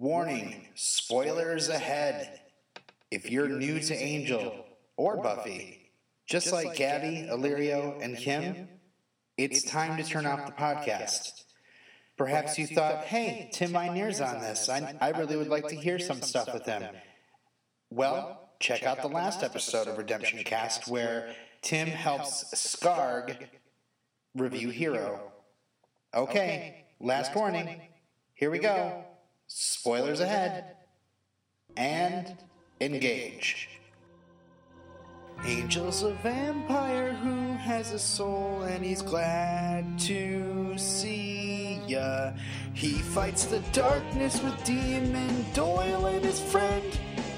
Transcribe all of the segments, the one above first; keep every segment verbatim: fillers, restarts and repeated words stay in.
Warning, spoilers ahead. If you're new to Angel or Buffy, just like Gabby, Alirio, and Kim, it's time to turn off the podcast. Perhaps you thought, hey, Tim Minear's on this. I, I really would like to hear some stuff with him. Well, check out the last episode of Redemption Cast where Tim helps Skarg review Hero. Okay, last warning. Here we go. Spoilers ahead. And engage. Angel's a vampire who has a soul and he's glad to see ya. He fights the darkness with Demon Doyle and his friend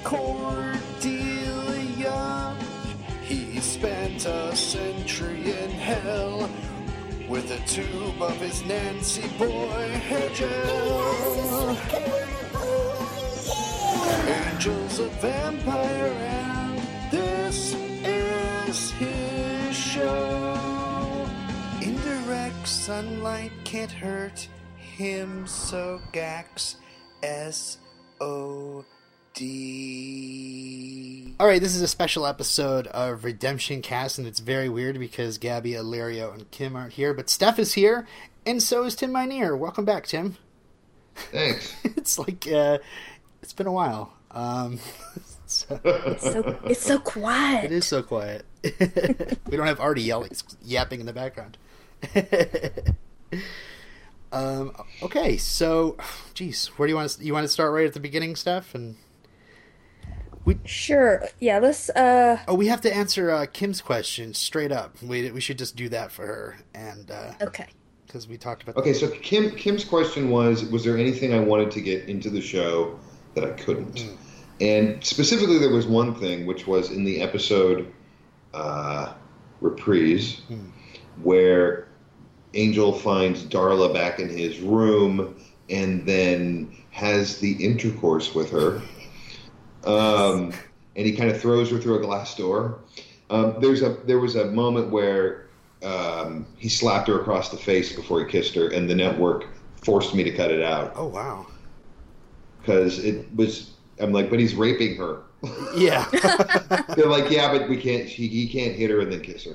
Cordelia. He spent a century in hell with a tube of his Nancy Boy hair gel. Angel's a vampire and this is his show. Indirect sunlight can't hurt him, so Gax S O D. Alright, this is a special episode of Redemption Cast, and it's very weird because Gabby, Alirio, and Kim aren't here, but Steph is here, and so is Tim Minear. Welcome back, Tim. Thanks. It's like, uh, it's been a while. Um, so, it's, so, it's so quiet. It is so quiet. We don't have Artie yelling, yapping in the background. um, okay, so, geez, where do you want to, you want to start right at the beginning, Steph, and... We... Sure. Yeah, let's... Uh... Oh, we have to answer uh, Kim's question straight up. We we should just do that for her. And uh, okay. Because we talked about... Okay, that. So Kim Kim's question was, was there anything I wanted to get into the show that I couldn't? Mm. And specifically there was one thing, which was in the episode uh, Reprise, mm. where Angel finds Darla back in his room and then has the intercourse with her. Um, and he kind of throws her through a glass door. Um, there's a there was a moment where um, he slapped her across the face before he kissed her, and the network forced me to cut it out. Oh wow! Because it was, I'm like, but he's raping her. Yeah. They're like, yeah, but we can't. She, he can't hit her and then kiss her.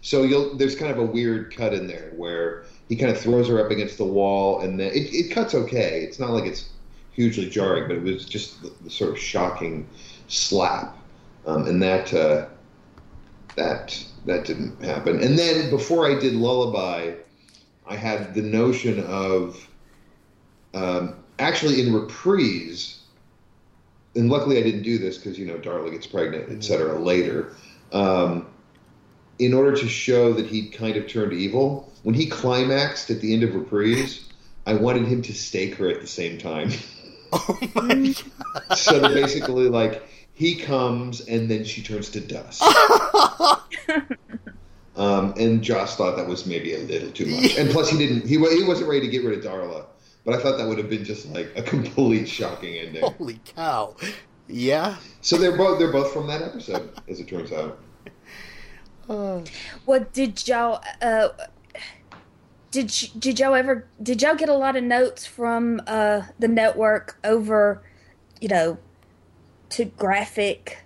So you'll there's kind of a weird cut in there where he kind of throws her up against the wall, and then it, it cuts okay. It's not like it's hugely jarring, but it was just the, the sort of shocking slap, um, and that uh, that that didn't happen. And then before I did Lullaby, I had the notion of um, actually in Reprise, and luckily I didn't do this because you know Darla gets pregnant, et cetera. Later, um, in order to show that he'd kind of turned evil, when he climaxed at the end of Reprise, I wanted him to stake her at the same time. Oh my God. So they're basically like, he comes and then she turns to dust. um, and Joss thought that was maybe a little too much. And plus he didn't, he, he wasn't ready to get rid of Darla. But I thought that would have been just like a complete shocking ending. Holy cow. Yeah. So they're both, they're both from that episode, as it turns out. Uh, what did y'all, uh, Did did y'all ever did y'all get a lot of notes from uh, the network over, you know, to graphic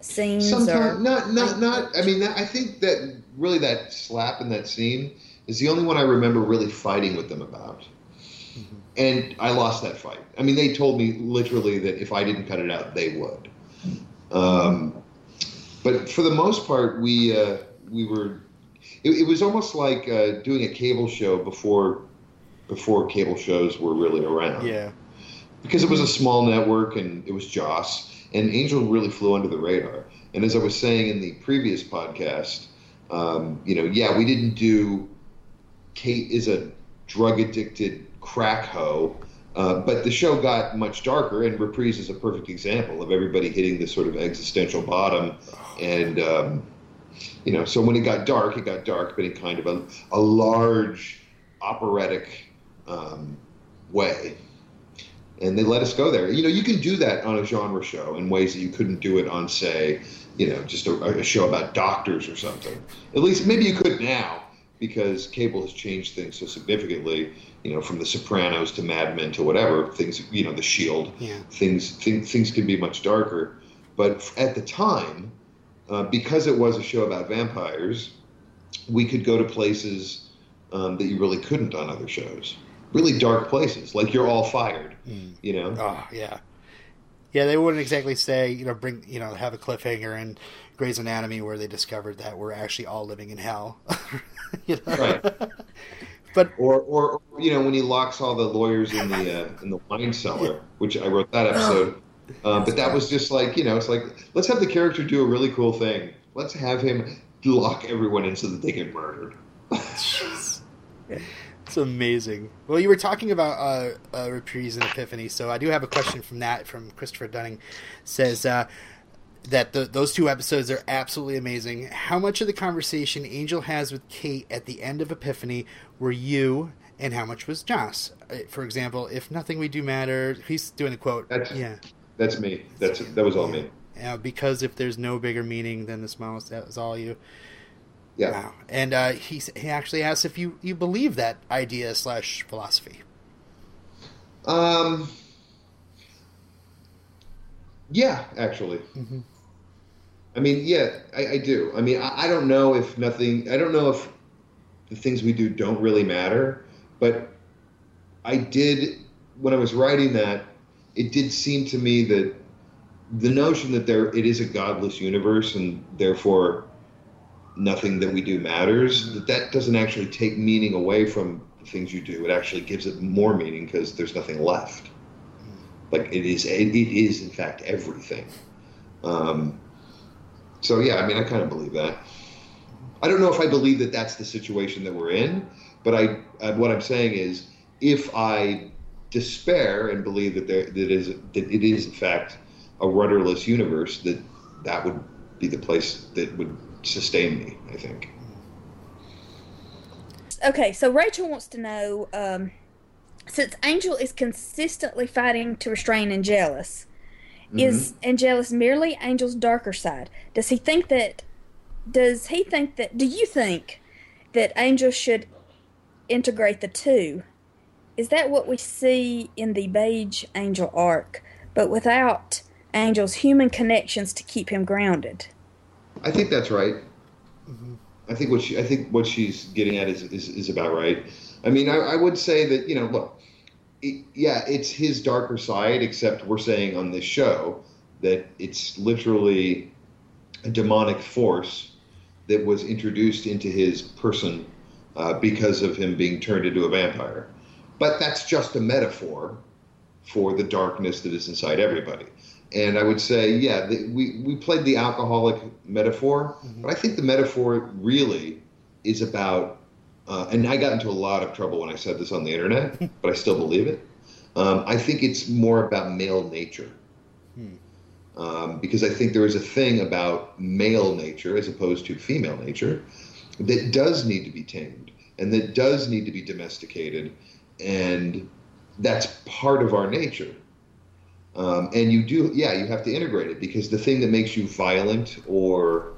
scenes? Sometimes, or not not not. I mean, that, I think that really that slap in that scene is the only one I remember really fighting with them about, mm-hmm. and I lost that fight. I mean, they told me literally that if I didn't cut it out, they would. Um, but for the most part, we uh, we were. It, it was almost like uh, doing a cable show before before cable shows were really around. Yeah. Because it was a small network, and it was Joss, and Angel really flew under the radar. And as I was saying in the previous podcast, um, you know, yeah, we didn't do Kate is a drug-addicted crack hoe, uh, but the show got much darker, and Reprise is a perfect example of everybody hitting this sort of existential bottom, and... Um, You know, so when it got dark, it got dark, but in kind of a, a large operatic um, way. And they let us go there. You know, you can do that on a genre show in ways that you couldn't do it on, say, you know, just a, a show about doctors or something. At least maybe you could now. because cable has changed things so significantly, you know, from The Sopranos to Mad Men to whatever, things, you know, The Shield, yeah. things, th- things can be much darker. But at the time, uh, because it was a show about vampires, we could go to places um, that you really couldn't on other shows. Really dark places, like You're All Fired, mm. you know? Oh, yeah. Yeah, they wouldn't exactly say, you know, bring, you know, have a cliffhanger in Grey's Anatomy where they discovered that we're actually all living in hell. You know? Right. But or, or you know, when he locks all the lawyers in the uh, in the wine cellar, yeah. which I wrote that episode. Uh, but that was just like, you know, it's like, let's have the character do a really cool thing. Let's have him lock everyone in so that they get murdered. It's amazing. Well, you were talking about uh, uh, Reprise and Epiphany, so I do have a question from that, from Christopher Dunning. It says uh, that the, those two episodes are absolutely amazing. How much of the conversation Angel has with Kate at the end of Epiphany were you, and how much was Joss? For example, if nothing we do matter, he's doing a quote. That's, yeah, that's me. That's that was all yeah. me. Uh, because if there's no bigger meaning than the smiles, that was all you. Yeah. Wow. And uh, he he actually asks if you, you believe that idea slash philosophy. Um. Yeah, actually. Mm-hmm. I mean, yeah, I, I do. I mean, I, I don't know if nothing. I don't know if the things we do don't really matter. But I did, when I was writing that, it did seem to me that the notion that there it is a godless universe and therefore nothing that we do matters, that that doesn't actually take meaning away from the things you do. It actually gives it more meaning because there's nothing left. Like it is, it, it is in fact everything. Um, so yeah, I mean, I kind of believe that. I don't know if I believe that that's the situation that we're in, but I, I what I'm saying is if I despair and believe that there, that is, that it is in fact a rudderless universe, that that would be the place that would sustain me, I think. Okay, so Rachel wants to know, um, since Angel is consistently fighting to restrain and jealous, mm-hmm. is and jealous merely Angel's darker side? Does he think that, does he think that, do you think that Angel should integrate the two? Is that what we see in the beige Angel arc, but without Angel's human connections to keep him grounded? I think that's right. Mm-hmm. I think what she, I think what she's getting at is is, is about right. I mean, I, I would say that, you know, look, it, yeah, it's his darker side, except we're saying on this show that it's literally a demonic force that was introduced into his person uh, because of him being turned into a vampire. But that's just a metaphor for the darkness that is inside everybody. And I would say, yeah, the, we, we played the alcoholic metaphor, mm-hmm. but I think the metaphor really is about, uh, and I got into a lot of trouble when I said this on the internet, but I still believe it. Um, I think it's more about male nature. Hmm. Um, because I think there is a thing about male nature as opposed to female nature that does need to be tamed and that does need to be domesticated. And that's part of our nature. Um, and you do, yeah, you have to integrate it because the thing that makes you violent or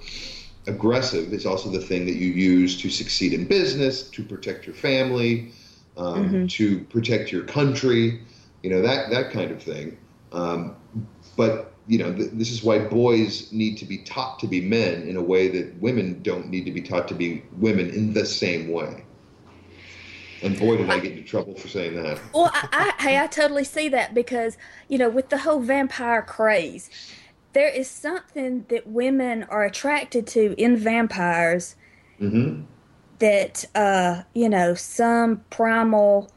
aggressive is also the thing that you use to succeed in business, to protect your family, um, mm-hmm. to protect your country, you know, that, that kind of thing. Um, but, you know, th- this is why boys need to be taught to be men in a way that women don't need to be taught to be women in the same way. And boy, did I get into trouble for saying that. Well, I, I, hey, I totally see that because, you know, with the whole vampire craze, there is something that women are attracted to in vampires mm-hmm. that, uh, you know, some primal,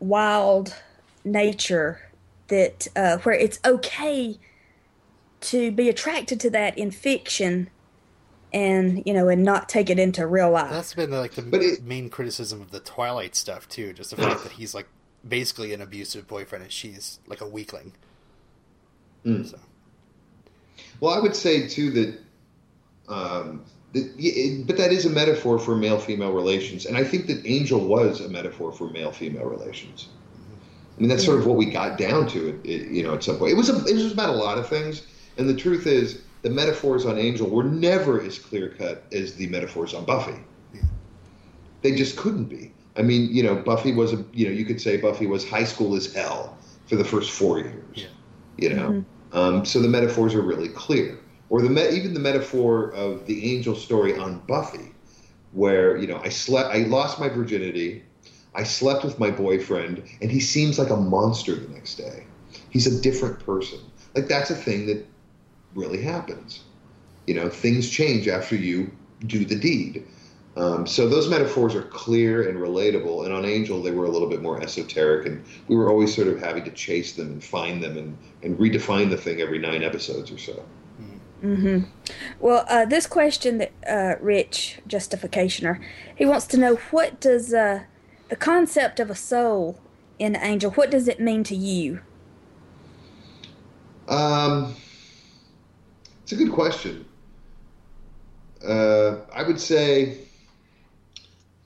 wild nature that uh, where it's okay to be attracted to that in fiction. And, you know, and not take it into real life. That's been, like, the it, main criticism of the Twilight stuff, too. Just the fact that he's, like, basically an abusive boyfriend and she's, like, a weakling. Mm. So. Well, I would say, too, that... Um, that it, but that is a metaphor for male-female relations. And I think that Angel was a metaphor for male-femele relations. I mean, that's sort of what we got down to, it, it, you know, at some point. It was a, it was about a lot of things. And the truth is... the metaphors on Angel were never as clear-cut as the metaphors on Buffy. Yeah. They just couldn't be. I mean, you know, Buffy was a, you know, you could say Buffy was high school as hell for the first four years, yeah. you know. Mm-hmm. Um, so the metaphors are really clear. Or the me- even the metaphor of the Angel story on Buffy, where, you know, I slept, I lost my virginity, I slept with my boyfriend, and he seems like a monster the next day. He's a different person. Like, that's a thing that really happens. You know, things change after you do the deed. Um, so those metaphors are clear and relatable, and on Angel they were a little bit more esoteric, and we were always sort of having to chase them and find them and, and redefine the thing every nine episodes or so. Mm-hmm. Well, uh, this question that uh, Rich, Justificationer, he wants to know, what does uh, the concept of a soul in Angel, what does it mean to you? Um, it's a good question. Uh, I would say...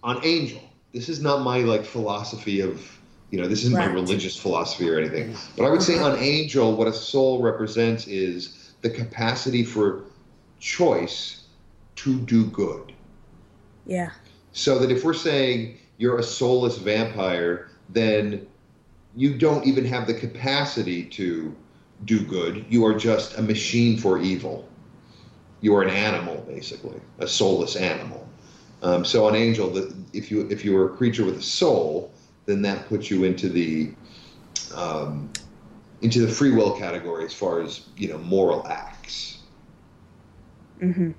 on Angel, this is not my like philosophy of, you know, this isn't right. my religious philosophy or anything. But I would say on Angel, what a soul represents is the capacity for choice to do good. Yeah. So that if we're saying you're a soulless vampire, then you don't even have the capacity to do good. You are just a machine for evil. You are an animal, basically, a soulless animal. Um, so on Angel, the, if you if you were a creature with a soul, then that puts you into the um, into the free will category as far as, you know, moral acts. Mm-hmm.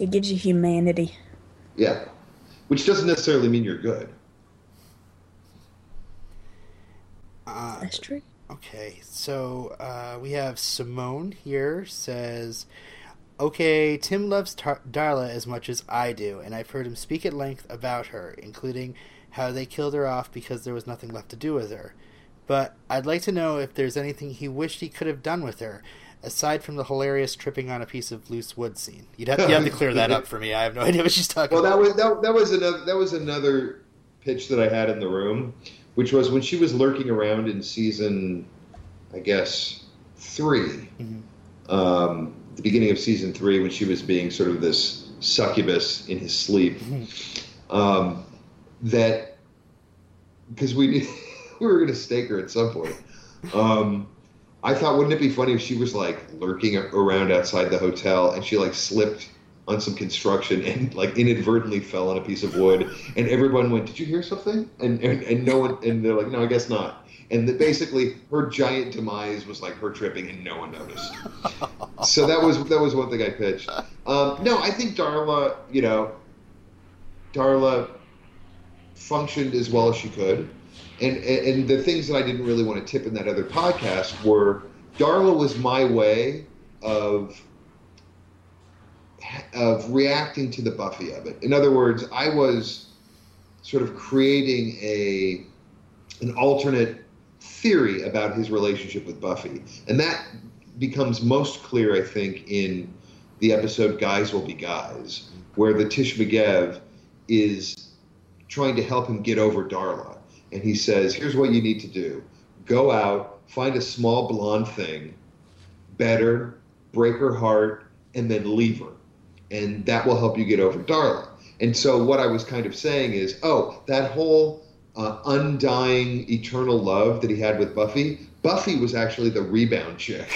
It gives you humanity. Yeah, which doesn't necessarily mean you're good. Uh, That's true. Okay, so uh, we have Simone here says, okay, Tim loves Tar- Darla as much as I do, and I've heard him speak at length about her, including how they killed her off because there was nothing left to do with her. But I'd like to know if there's anything he wished he could have done with her, aside from the hilarious tripping on a piece of loose wood scene. You'd have, you'd have to clear that up for me. I have no idea what she's talking well, about. Well, that was, that, that, was another, that was another pitch that I had in the room, which was when she was lurking around in season, I guess, three. Mm-hmm. Um... the beginning of season three, when she was being sort of this succubus in his sleep, um, that because we we were going to stake her at some point. Um, I thought, wouldn't it be funny if she was like lurking around outside the hotel and she like slipped on some construction and like inadvertently fell on a piece of wood, and everyone went, "Did you hear something?" And and, and no one, and they're like, "No, I guess not." And that basically her giant demise was like her tripping and no one noticed. So that was that was one thing I pitched. Um, no, I think Darla, you know, Darla functioned as well as she could. And, and, and the things that I didn't really want to tip in that other podcast were, Darla was my way of, of reacting to the Buffy of it. In other words, I was sort of creating a an alternate theory about his relationship with Buffy. And that becomes most clear, I think, in the episode Guys Will Be Guys, where the Tish Magev is trying to help him get over Darla. And he says, here's what you need to do. Go out, find a small blonde thing, bed her, break her heart, and then leave her. And that will help you get over Darla. And so what I was kind of saying is, oh, that whole Uh, undying eternal love that he had with Buffy, Buffy was actually the rebound chick.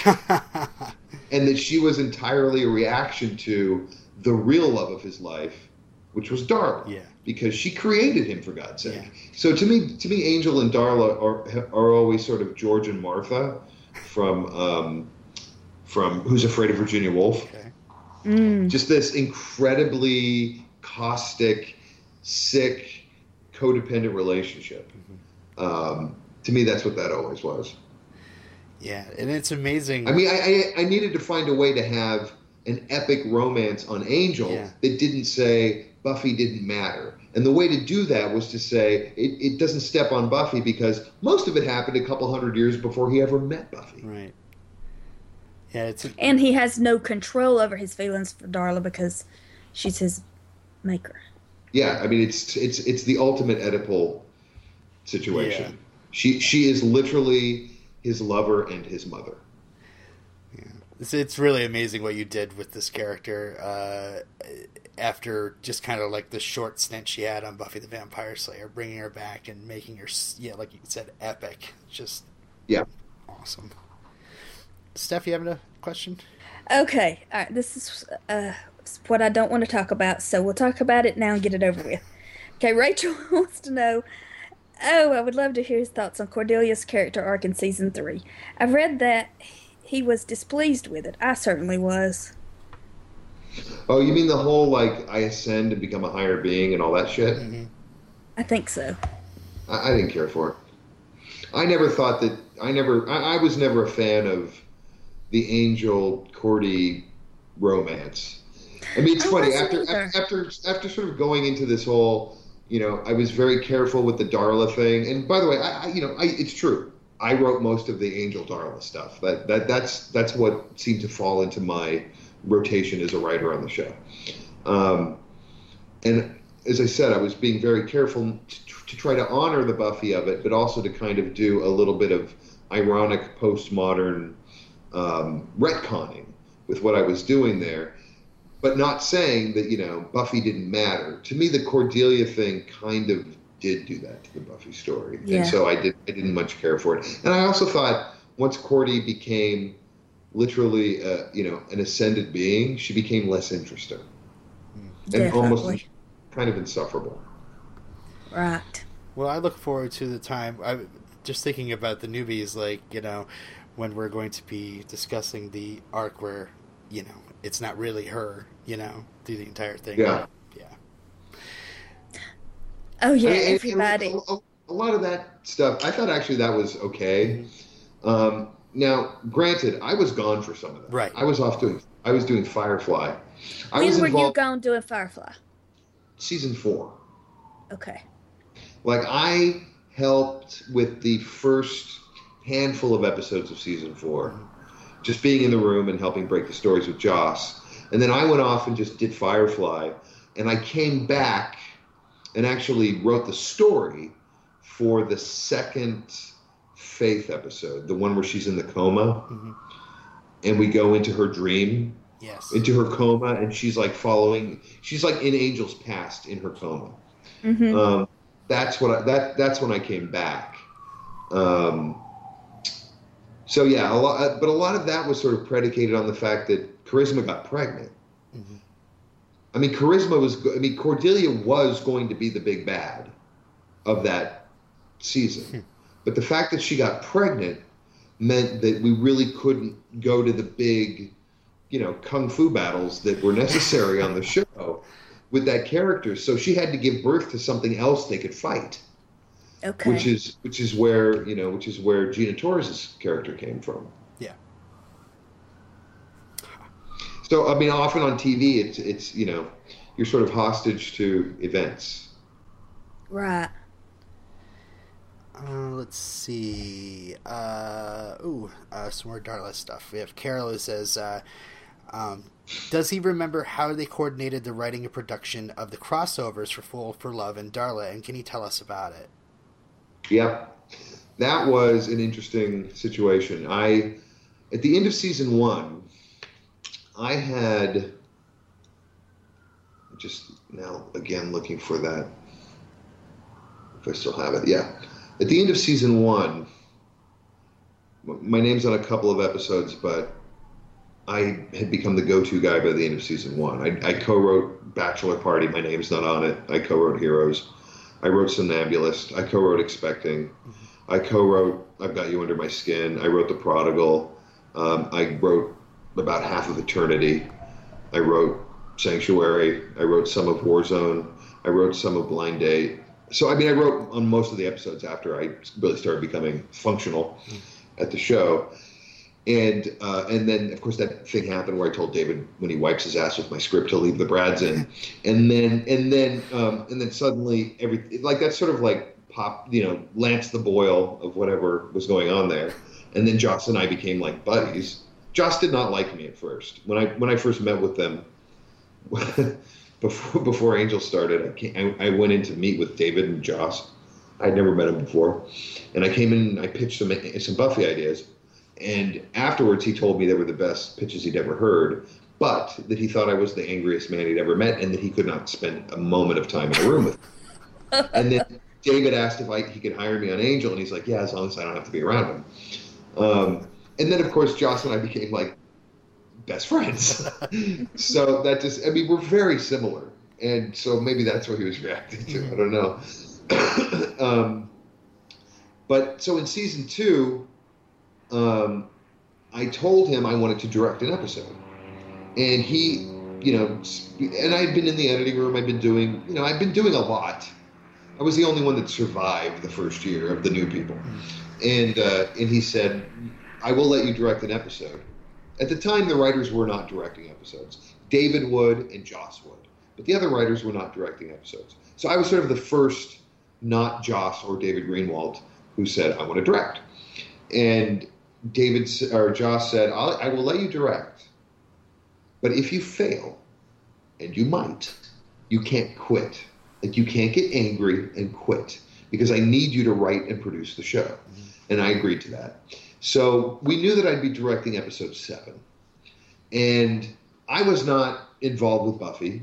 And that she was entirely a reaction to the real love of his life, which was Darla. Yeah. Because she created him, for God's sake. Yeah. So to me, to me, Angel and Darla are are always sort of George and Martha from um, from Who's Afraid of Virginia Woolf. Okay. Mm. Just this incredibly caustic, sick, codependent relationship. Mm-hmm. Um, to me, that's what that always was. Yeah, and it's amazing. I mean, I, I, I needed to find a way to have an epic romance on Angel yeah. that didn't say Buffy didn't matter. And the way to do that was to say it, it doesn't step on Buffy because most of it happened a couple hundred years before he ever met Buffy. Right. Yeah. It's a- and he has no control over his feelings for Darla because she's his maker. Yeah, I mean, it's it's it's the ultimate Oedipal situation. Yeah. She she is literally his lover and his mother. Yeah. It's, it's really amazing what you did with this character uh, after just kind of like the short stint she had on Buffy the Vampire Slayer, bringing her back and making her, yeah, like you said, epic. Just yeah, awesome. Steph, you having a question? Okay, all right. This is uh, what I don't want to talk about, so we'll talk about it now and get it over with. Okay, Rachel wants to know, oh, I would love to hear his thoughts on Cordelia's character arc in Season three. I've read that he was displeased with it. I certainly was. Oh, you mean the whole, like, I ascend and become a higher being and all that shit? Mm-hmm. I think so. I, I didn't care for it. I never thought that... I never... I, I was never a fan of the Angel-Cordy romance. I mean, it's I funny. After, after after after sort of going into this whole... You know, I was very careful with the Darla thing. And by the way, I, I you know, I, it's true. I wrote most of the Angel Darla stuff. That that that's that's what seemed to fall into my rotation as a writer on the show. Um, and as I said, I was being very careful to, to try to honor the Buffy of it, but also to kind of do a little bit of ironic postmodern um, retconning with what I was doing there. But not saying that, you know, Buffy didn't matter. To me, the Cordelia thing kind of did do that to the Buffy story. Yeah. And so I, did, I didn't much care for it. And I also thought once Cordy became literally, uh, you know, an ascended being, she became less interesting. Definitely. And almost kind of insufferable. Right. Well, I look forward to the time. I just thinking about the newbies, like, you know, when we're going to be discussing the arc where, you know, it's not really her, you know, through the entire thing. Yeah. Yeah. Oh, yeah, I mean, everybody. A, a, a lot of that stuff, I thought actually that was okay. Um, now, granted, I was gone for some of that. Right. I was off doing, I was doing Firefly. I when was were you gone doing Firefly? Season four. Okay. Like, I helped with the first handful of episodes of Season four. Just being in the room and helping break the stories with Joss. And then I went off and just did Firefly. And I came back and actually wrote the story for the second Faith episode, the one where she's in the coma. Mm-hmm. And we go into her dream, yes, into her coma, and she's like following, she's like in Angel's past in her coma. Mm-hmm. Um, that's what I, that that's when I came back. Um, So yeah, a lot, but a lot of that was sort of predicated on the fact that Charisma got pregnant. Mm-hmm. I mean, Charisma was, I mean, Cordelia was going to be the big bad of that season. But the fact that she got pregnant meant that we really couldn't go to the big, you know, kung fu battles that were necessary on the show with that character. So she had to give birth to something else they could fight. Okay. Which is which is where, you know, which is where Gina Torres's character came from. Yeah. So I mean, often on T V, it's it's you know, you're sort of hostage to events. Right. Uh, let's see. Uh, ooh, uh, some more Darla stuff. We have Carol who says, uh, um, does he remember how they coordinated the writing and production of the crossovers for Fool for Love and Darla, and can he tell us about it? Yeah, that was an interesting situation. I, at the end of season one, I had, just now again looking for that, if I still have it, yeah. At the end of season one, my name's on a couple of episodes, but I had become the go-to guy by the end of season one. I, I co-wrote Bachelor Party, my name's not on it, I co-wrote Heroes. I wrote Somnambulist. I co-wrote Expecting. Mm-hmm. I co-wrote I've Got You Under My Skin. I wrote The Prodigal. Um, I wrote about half of Eternity. I wrote Sanctuary. I wrote some of Warzone. I wrote some of Blind Date. So, I mean, I wrote on most of the episodes after I really started becoming functional mm-hmm. at the show. And uh, and then, of course, that thing happened where I told David when he wipes his ass with my script to leave the Brads in, and then and then um, and then suddenly everything like that's sort of like pop, you know, Lance the Boyle of whatever was going on there, and then Joss and I became like buddies. Joss did not like me at first when I when I first met with them, before before Angel started. I, came, I I went in to meet with David and Joss. I'd never met him before, and I came in and I pitched some some Buffy ideas. And afterwards, he told me they were the best pitches he'd ever heard, but that he thought I was the angriest man he'd ever met and that he could not spend a moment of time in a room with me. And then David asked if I, he could hire me on Angel, and he's like, yeah, as long as I don't have to be around him. Um, and then, of course, Joss and I became, like, best friends. So that just, I mean, we're very similar. And so maybe that's what he was reacting to. I don't know. um, but so in season two, um, I told him I wanted to direct an episode. And he, you know, and I had been in the editing room. I'd been doing, you know, I'd been doing a lot. I was the only one that survived the first year of the new people. And, uh, and he said, I will let you direct an episode. At the time, the writers were not directing episodes. David would and Joss would. But the other writers were not directing episodes. So I was sort of the first, not Joss or David Greenwalt, who said, I want to direct. And David or Joss said, I'll, I will let you direct. But if you fail, and you might, you can't quit. Like, you can't get angry and quit. Because I need you to write and produce the show. Mm-hmm. And I agreed to that. So we knew that I'd be directing episode seven. And I was not involved with Buffy.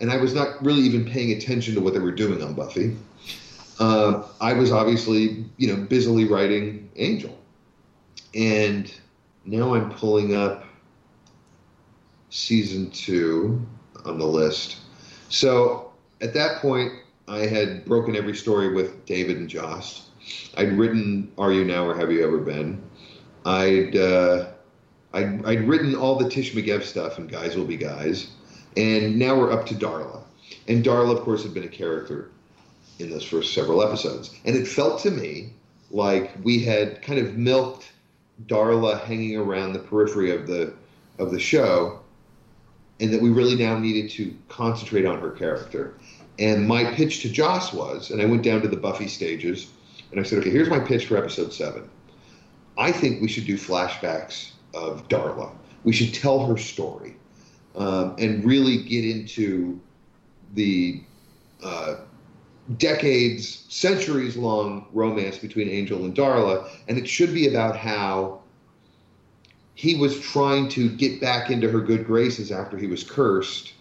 And I was not really even paying attention to what they were doing on Buffy. Uh, I was obviously, you know, busily writing Angel. And now I'm pulling up season two on the list. So at that point, I had broken every story with David and Joss. I'd written Are You Now or Have You Ever Been? I'd, uh, I'd, I'd written all the Tish McGev stuff and Guys Will Be Guys. And now we're up to Darla. And Darla, of course, had been a character in those first several episodes. And it felt to me like we had kind of milked Darla hanging around the periphery of the of the show, and that we really now needed to concentrate on her character. And my pitch to Joss was, and I went down to the Buffy stages, and I said, okay, here's my pitch for episode seven. I think we should do flashbacks of Darla. We should tell her story. Um, and really get into the uh, decades, centuries-long romance between Angel and Darla, and it should be about how he was trying to get back into her good graces after he was cursed,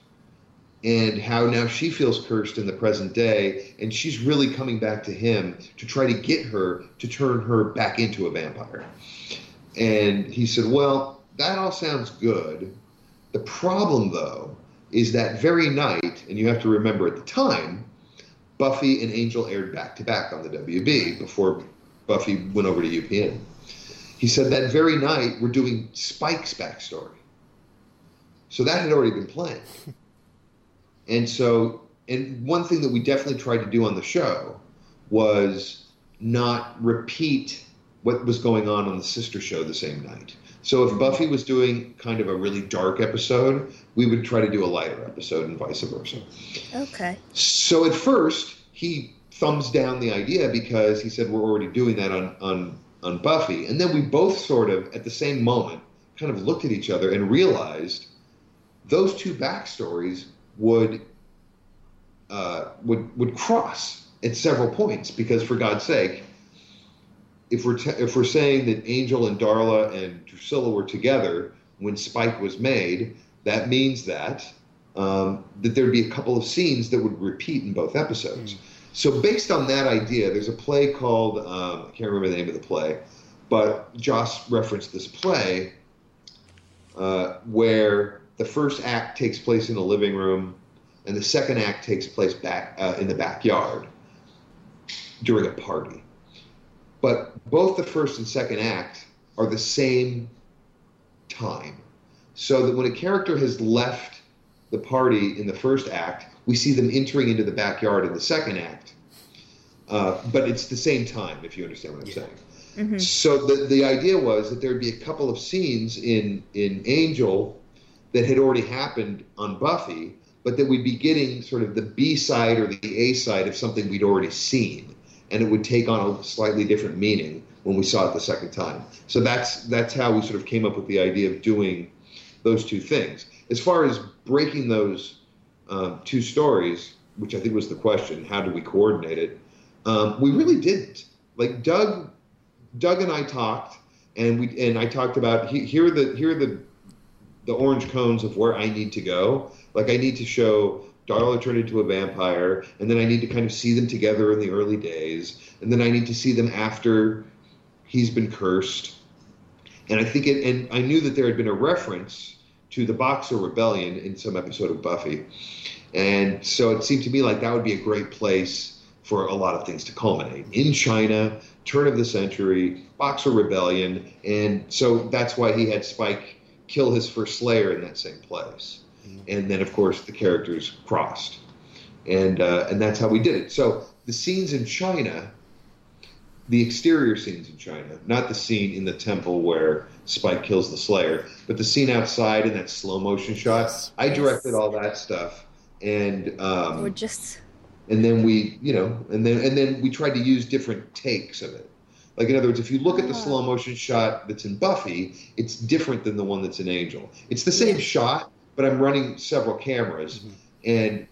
and how now she feels cursed in the present day, and she's really coming back to him to try to get her, to turn her back into a vampire. And he said, well, that all sounds good. The problem, though, is that very night, and you have to remember at the time, Buffy and Angel aired back-to-back on the W B before Buffy went over to U P N. He said that very night, we're doing Spike's backstory. So that had already been planned. And so, and one thing that we definitely tried to do on the show was not repeat what was going on on the sister show the same night. So if Buffy was doing kind of a really dark episode, we would try to do a lighter episode and vice versa. Okay. So at first, he thumbs down the idea because he said, we're already doing that on, on, on Buffy. And then we both sort of, at the same moment, kind of looked at each other and realized those two backstories would uh, would would cross at several points because, for God's sake, If we're, t- if we're saying that Angel and Darla and Drusilla were together when Spike was made, that means that um, that there'd be a couple of scenes that would repeat in both episodes. Mm. So based on that idea, there's a play called, um, I can't remember the name of the play, but Joss referenced this play uh, where the first act takes place in the living room and the second act takes place back uh, in the backyard during a party. But both the first and second act are the same time. So that when a character has left the party in the first act, we see them entering into the backyard in the second act. Uh, but it's the same time, if you understand what I'm saying. Mm-hmm. So the, the idea was that there would be a couple of scenes in, in Angel that had already happened on Buffy, but that we'd be getting sort of the B-side or the A-side of something we'd already seen. And it would take on a slightly different meaning when we saw it the second time. So that's that's how we sort of came up with the idea of doing those two things. As far as breaking those um, two stories, which I think was the question, how do we coordinate it? Um, we really didn't. Like Doug, Doug and I talked, and we and I talked about here are the here are the the orange cones of where I need to go. Like I need to show Darla turned into a vampire, and then I need to kind of see them together in the early days, and then I need to see them after he's been cursed. And I think it, and I knew that there had been a reference to the Boxer Rebellion in some episode of Buffy. And so it seemed to me like that would be a great place for a lot of things to culminate. In China, turn of the century, Boxer Rebellion, and so that's why he had Spike kill his first Slayer in that same place. And then, of course, the characters crossed. And uh, and that's how we did it. So the scenes in China, the exterior scenes in China, not the scene in the temple where Spike kills the Slayer, but the scene outside in that slow-motion shot, yes. I directed all that stuff. And um, Gorgeous. And then we, you know, and then and then we tried to use different takes of it. Like, in other words, if you look at the slow-motion shot that's in Buffy, it's different than the one that's in Angel. It's the same yes. shot. But I'm running several cameras, mm-hmm. and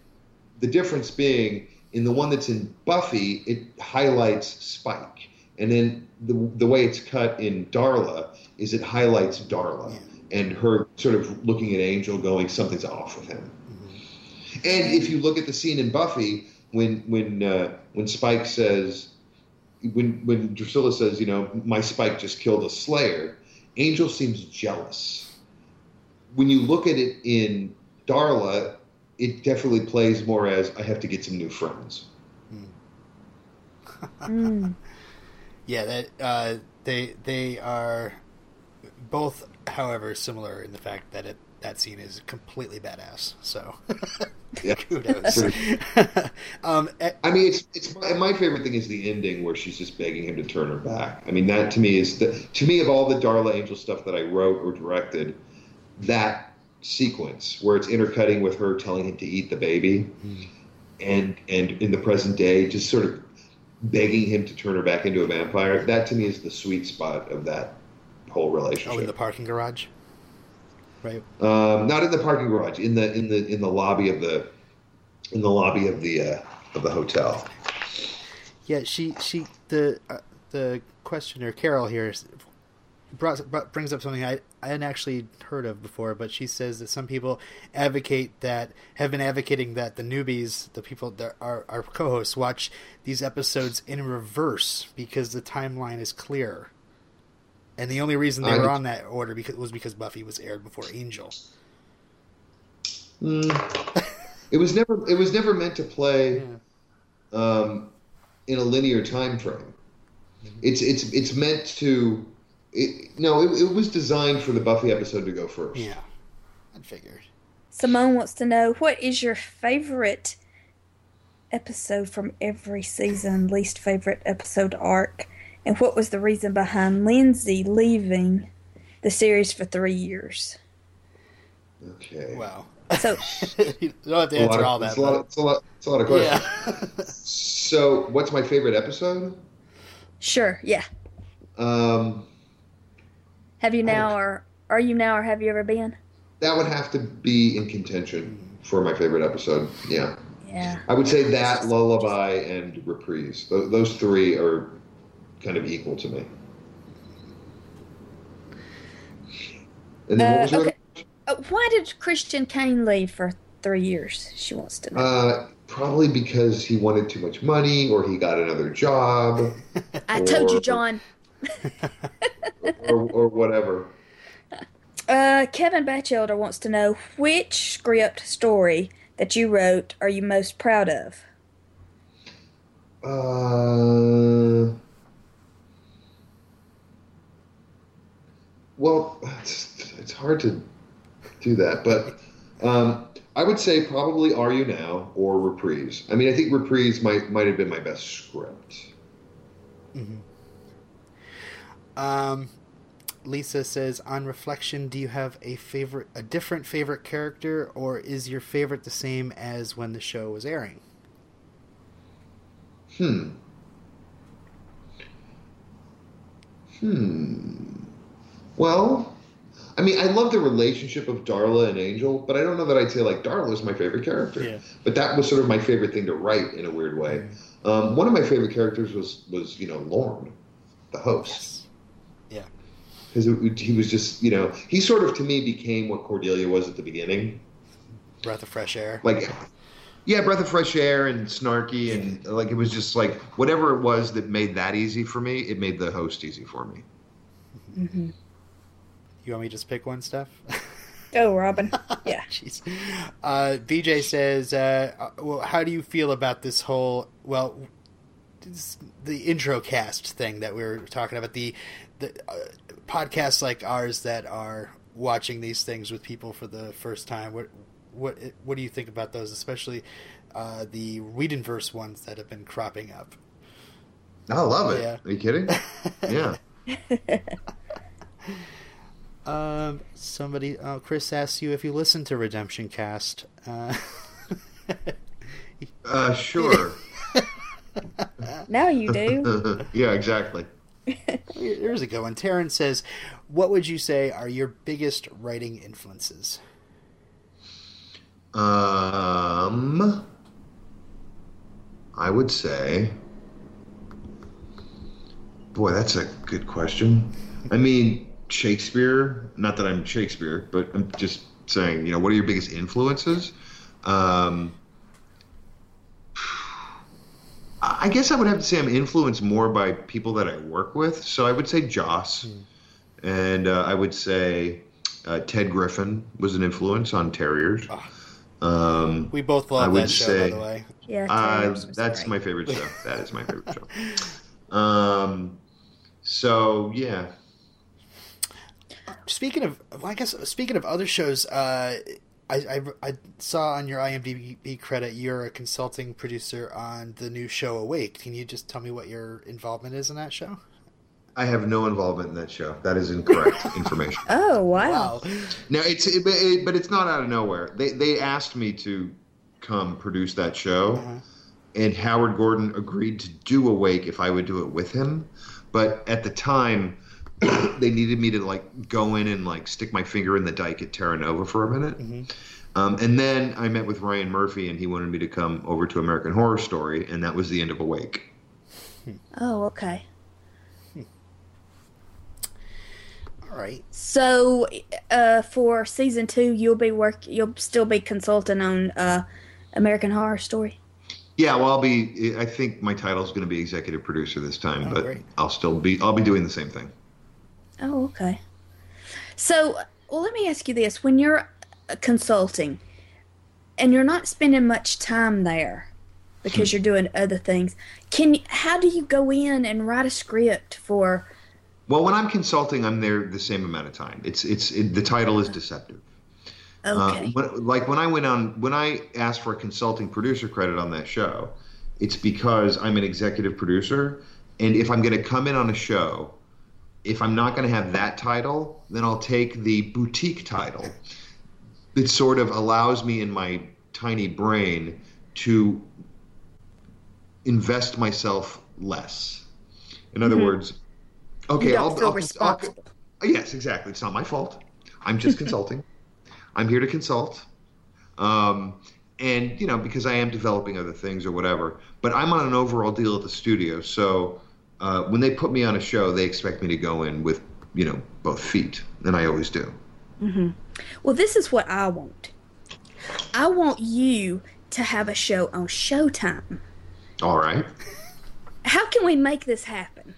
the difference being in the one that's in Buffy, it highlights Spike, and then the the way it's cut in Darla is it highlights Darla yeah. and her sort of looking at Angel, going something's off with him. Mm-hmm. And if you look at the scene in Buffy when when uh, when Spike says when when Drusilla says, you know, my Spike just killed a Slayer, Angel seems jealous. When you look at it in Darla, it definitely plays more as I have to get some new friends. Mm. yeah, that uh, they they are both, however, similar in the fact that it, that scene is completely badass. So kudos. um, at, I mean, it's it's my, my favorite thing is the ending where she's just begging him to turn her back. I mean, that to me is the to me of all the Darla Angel stuff that I wrote or directed. That sequence where it's intercutting with her telling him to eat the baby mm. and and in the present day just sort of begging him to turn her back into a vampire, that to me is the sweet spot of that whole relationship. Oh, in the parking garage? Right. Um, not in the parking garage, in the in the in the lobby of the in the lobby of the uh, of the hotel. Yeah, she she the uh, the questioner Carol here is Brought, brought, brings up something I, I hadn't actually heard of before, but she says that some people advocate that, have been advocating that the newbies, the people that are our co-hosts, watch these episodes in reverse because the timeline is clearer. And the only reason they I were on that order because, was because Buffy was aired before Angel. Mm. it was never it was never meant to play yeah. um, in a linear time frame. Mm-hmm. It's it's it's meant to. It, no, it, it was designed for the Buffy episode to go first. Yeah, I figured. Simone wants to know, what is your favorite episode from every season, least favorite episode arc, and what was the reason behind Lindsay leaving the series for three years? Okay. Wow. So you don't have to answer of, all that. It's a, lot, it's, a lot, it's a lot of questions. Yeah. So, what's my favorite episode? Sure, yeah. Um... Have you now, or are you now, or have you ever been? That would have to be in contention for my favorite episode. Yeah, yeah. I would say that, Lullaby, and Reprise. Those three are kind of equal to me. And then uh, what was okay. your other... Why did Christian Kane leave for three years? She wants to know. Uh, probably because he wanted too much money, or he got another job. I or... told you, John. or, or whatever. Uh, Kevin Batchelder wants to know, which script story that you wrote are you most proud of? Uh, well, it's, it's hard to do that, but um, I would say probably Are You Now or Reprise. I mean, I think Reprise might might have been my best script. Mm-hmm. Um, Lisa says, on reflection, do you have a favorite, a different favorite character, or is your favorite the same as when the show was airing? Hmm. Hmm. Well, I mean, I love the relationship of Darla and Angel, but I don't know that I'd say, like, Darla is my favorite character. Yeah. But that was sort of my favorite thing to write in a weird way. Um, one of my favorite characters was, was you know, Lorne, the host. Yes. Yeah. because he was just, you know, he sort of to me became what Cordelia was at the beginning. Breath of fresh air. Like, yeah, breath of fresh air and snarky, and like it was just like whatever it was that made that easy for me, it made the host easy for me. Mm-hmm. You want me to just pick one, Steph? Oh, Robin. Yeah. Jeez. Uh, B J says, uh, well, how do you feel about this whole, well, this, the intro cast thing that we were talking about, the, the uh, podcasts like ours that are watching these things with people for the first time? What what what do you think about those, especially uh, the Whedonverse ones that have been cropping up? I love it. Yeah. Are you kidding? Yeah. Um, somebody, oh, Chris asks you if you listen to Redemption Cast. Uh, uh sure. Now you do. Yeah, exactly. Here's a good one. Terrence says, what would you say are your biggest writing influences? Um, I would say, boy, that's a good question. I mean, Shakespeare, not that I'm Shakespeare, but I'm just saying, you know, what are your biggest influences? Um, I guess I would have to say I'm influenced more by people that I work with. So I would say Joss, mm. and uh, I would say uh, Ted Griffin was an influence on Terriers. Oh. Um, we both love I would that show, say, by the way. Yeah, uh, that's right. my favorite show. That is my favorite show. Um, so, yeah. Speaking of, well, I guess speaking of other shows, uh, I, I I saw on your IMDb credit you're a consulting producer on the new show Awake. Can you just tell me what your involvement is in that show? I have no involvement in that show. That is incorrect information. Oh wow! wow. Now it's it, it, but it's not out of nowhere. They they asked me to come produce that show, uh-huh. and Howard Gordon agreed to do Awake if I would do it with him. But at the time, they needed me to like go in and like stick my finger in the dike at Terra Nova for a minute. Mm-hmm. Um, and then I met with Ryan Murphy and he wanted me to come over to American Horror Story, and that was the end of Awake. Oh, okay. Hmm. All right. So uh, for season two, you'll be work. You'll still be consulting on uh, American Horror Story. Yeah, well, I'll be. I think my title is going to be executive producer this time, oh, but great. I'll still be. I'll be doing the same thing. Oh, okay. So, well, let me ask you this. When you're consulting and you're not spending much time there because you're doing other things, can how do you go in and write a script for... Well, when I'm consulting, I'm there the same amount of time. It's it's it, The title is deceptive. Okay. Uh, when, like when I went on, when I asked for a consulting producer credit on that show, it's because I'm an executive producer, and if I'm going to come in on a show... If I'm not going to have that title, then I'll take the boutique title. It sort of allows me in my tiny brain to invest myself less. In other mm-hmm. words, okay, you don't I'll, feel I'll, responsible. I'll, yes, exactly. It's not my fault. I'm just consulting. I'm here to consult. Um, and, you know, because I am developing other things or whatever, but I'm on an overall deal at the studio. So, Uh, when they put me on a show, they expect me to go in with, you know, both feet, and I always do. Mm-hmm. Well, this is what I want. I want you to have a show on Showtime. All right. How can we make this happen?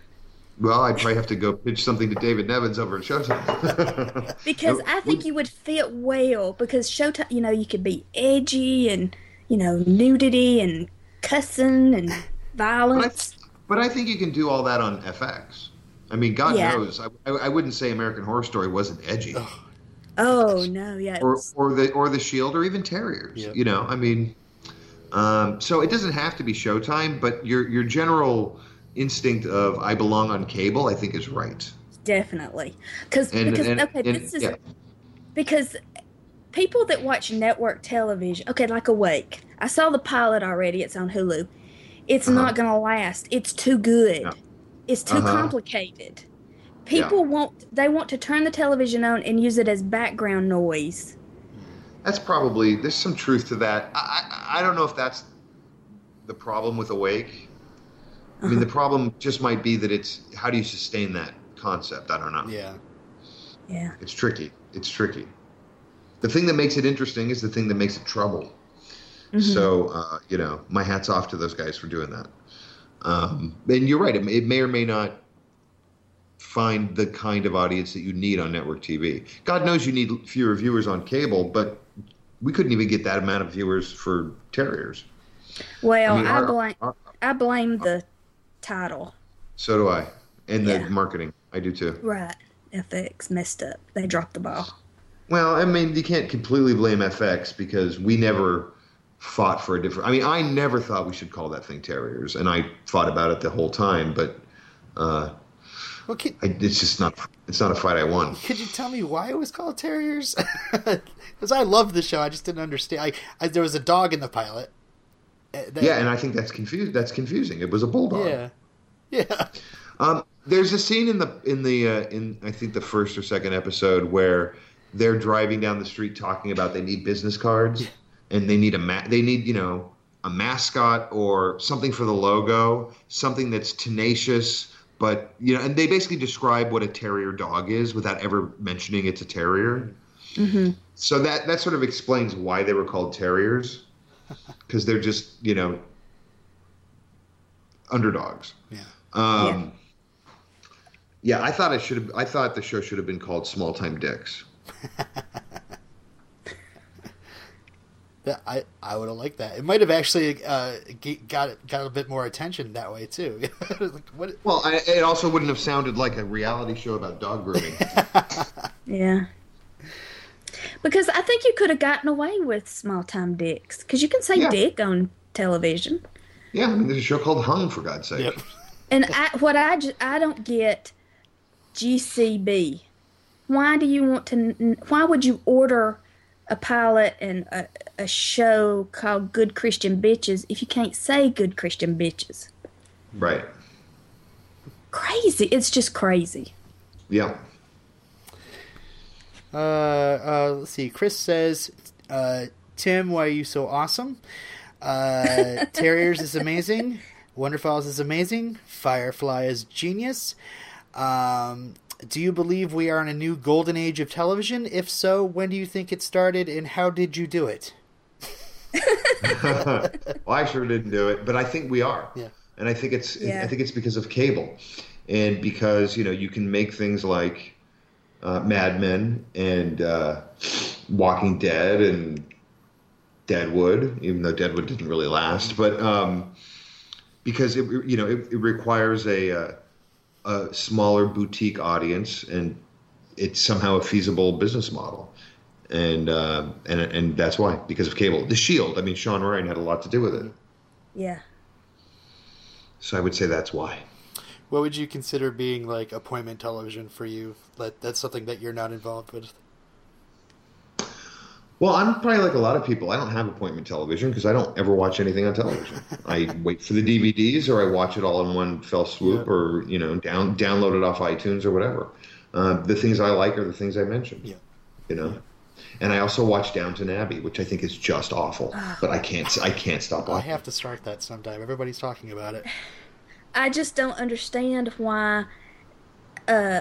Well, I probably have to go pitch something to David Nevins over at Showtime. Because I think you would fit well, because Showtime, you know, you could be edgy and, you know, nudity and cussing and violence. But I think you can do all that on F X. I mean, God yeah. knows, I, I, I wouldn't say American Horror Story wasn't edgy. Oh, oh no, yeah. Or, or the or the Shield, or even Terriers. Yep. You know, I mean, um, so it doesn't have to be Showtime, but your your general instinct of I belong on cable, I think, is right. Definitely, because because and, okay, and, this and, is yeah. because people that watch network television, okay, like Awake. I saw the pilot already. It's on Hulu. It's uh-huh. not going to last. It's too good. Yeah. It's too uh-huh. complicated. People yeah. want, they want to turn the television on and use it as background noise. That's probably, there's some truth to that. I, I, I don't know if that's the problem with Awake. I uh-huh. mean, the problem just might be that it's, how do you sustain that concept? I don't know. Yeah. Yeah. It's tricky. It's tricky. The thing that makes it interesting is the thing that makes it trouble. Mm-hmm. So, uh, you know, my hat's off to those guys for doing that. Um, and you're right. It may, it may or may not find the kind of audience that you need on network T V. God knows you need fewer viewers on cable, but we couldn't even get that amount of viewers for Terriers. Well, I mean, I, our, blame, our, I blame the title. So do I. And the yeah. marketing. I do too. Right. F X messed up. They dropped the ball. Well, I mean, you can't completely blame F X because we never fought for a different... I mean, I never thought we should call that thing Terriers, and I thought about it the whole time, but uh, well, could, I, it's just not it's not a fight I won. Could you tell me why it was called Terriers? Because I loved the show. I just didn't understand. I, I, there was a dog in the pilot. That, yeah, and I think that's confused. That's confusing. It was a bulldog. Yeah, yeah. Um, there's a scene in the in the uh, in I think the first or second episode where they're driving down the street talking about they need business cards yeah. and they need a ma- they need you know a mascot or something for the logo, something that's tenacious. But you know, and they basically describe what a terrier dog is without ever mentioning it's a terrier. Mm-hmm. So that that sort of explains why they were called Terriers. Because they're just, you know, underdogs. Yeah. Um, yeah. yeah, I thought I should have, I thought the show should have been called Small Time Dicks. yeah, I, I would have liked that. It might have actually uh, got got a bit more attention that way, too. like, what? Well, I, it also wouldn't have sounded like a reality show about dog grooming. yeah. Because I think you could have gotten away with small-time dicks. Because you can say yeah. dick on television. Yeah, I mean, there's a show called Hung, for God's sake. Yep. and I, what I, ju- I don't get, G C B. Why do you want to... Why would you order a pilot and a, a show called Good Christian Bitches if you can't say Good Christian Bitches? Right. Crazy. It's just crazy. Yeah. Uh, uh, let's see. Chris says, uh, Tim, why are you so awesome? Uh, Terriers is amazing. Wonderfalls is amazing. Firefly is genius. Um, do you believe we are in a new golden age of television? If so, when do you think it started and how did you do it? well, I sure didn't do it, but I think we are. Yeah. And I think it's, yeah. I think it's because of cable and because, you know, you can make things like, Uh, Mad Men and uh, Walking Dead and Deadwood, even though Deadwood didn't really last, but um, because it you know it, it requires a uh, a smaller boutique audience and it's somehow a feasible business model, and uh, and and that's why because of cable. The Shield, I mean, Sean Ryan had a lot to do with it. Yeah. So I would say that's why. What would you consider being like appointment television for you? That that's something that you're not involved with. Well, I'm probably like a lot of people. I don't have appointment television because I don't ever watch anything on television. I wait for the D V Ds or I watch it all in one fell swoop, yeah. or you know, down download it off iTunes or whatever. Uh, the things I like are the things I mentioned. Yeah, you know. And I also watch Downton Abbey, which I think is just awful. But I can't I can't stop watching. I have to start that sometime. Everybody's talking about it. I just don't understand why uh,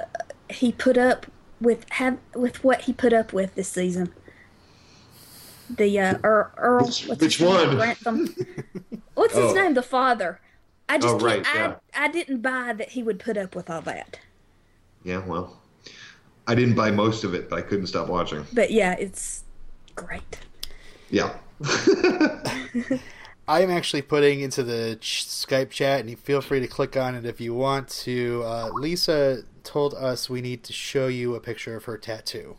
he put up with have, with what he put up with this season. The uh, Earl, Earl which, what's which his one? Name? What's oh. his name? The father. I just oh, right, I yeah. I didn't buy that he would put up with all that. Yeah, well, I didn't buy most of it, but I couldn't stop watching. But yeah, it's great. Yeah. I am actually putting into the ch- Skype chat, and you feel free to click on it if you want to. Uh, Lisa told us we need to show you a picture of her tattoo.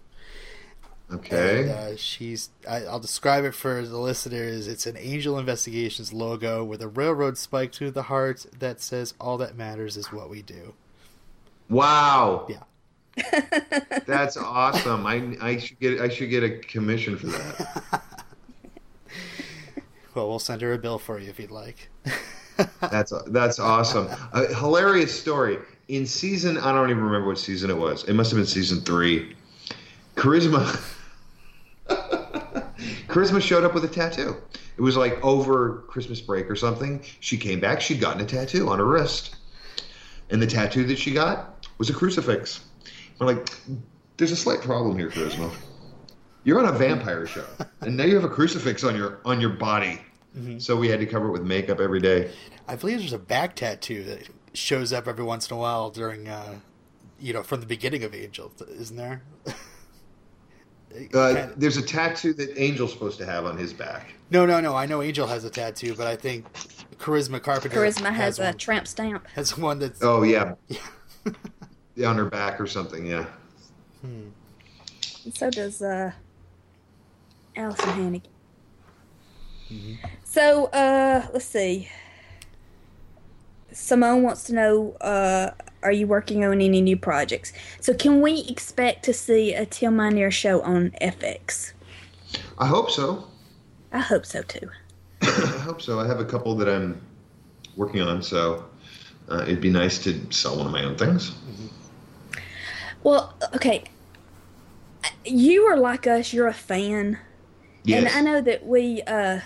Okay. And, uh, she's. I, I'll describe it for the listeners. It's an Angel Investigations logo with a railroad spike through the heart that says, "All that matters is what we do." Wow. Yeah. That's awesome. I I should get I should get a commission for that. Well, we'll send her a bill for you if you'd like. that's that's awesome. A hilarious story. In season, I don't even remember what season it was. It must have been season three. Charisma, Charisma showed up with a tattoo. It was like over Christmas break or something. She came back. She'd gotten a tattoo on her wrist. And the tattoo that she got was a crucifix. I'm like, There's a slight problem here, Charisma. You're on a vampire show, and now you have a crucifix on your on your body. Mm-hmm. So we had to cover it with makeup every day. I believe there's a back tattoo that shows up every once in a while during, uh, you know, from the beginning of Angel, isn't there? Uh, there's a tattoo that Angel's supposed to have on his back. No, no, no. I know Angel has a tattoo, but I think Charisma Carpenter Charisma has, has a one. tramp stamp. Has one that's... Oh, yeah. yeah. On her back or something, yeah. Hmm. And so does uh, Allison Hannigan. Mm-hmm. So, uh, let's see. Simone wants to know, uh, are you working on any new projects? So can we expect to see a Tim Minear show on F X? I hope so. I hope so, too. I hope so. I have a couple that I'm working on, so uh, it'd be nice to sell one of my own things. Mm-hmm. Well, okay. You are like us. You're a fan. Yes. And I know that we, uh,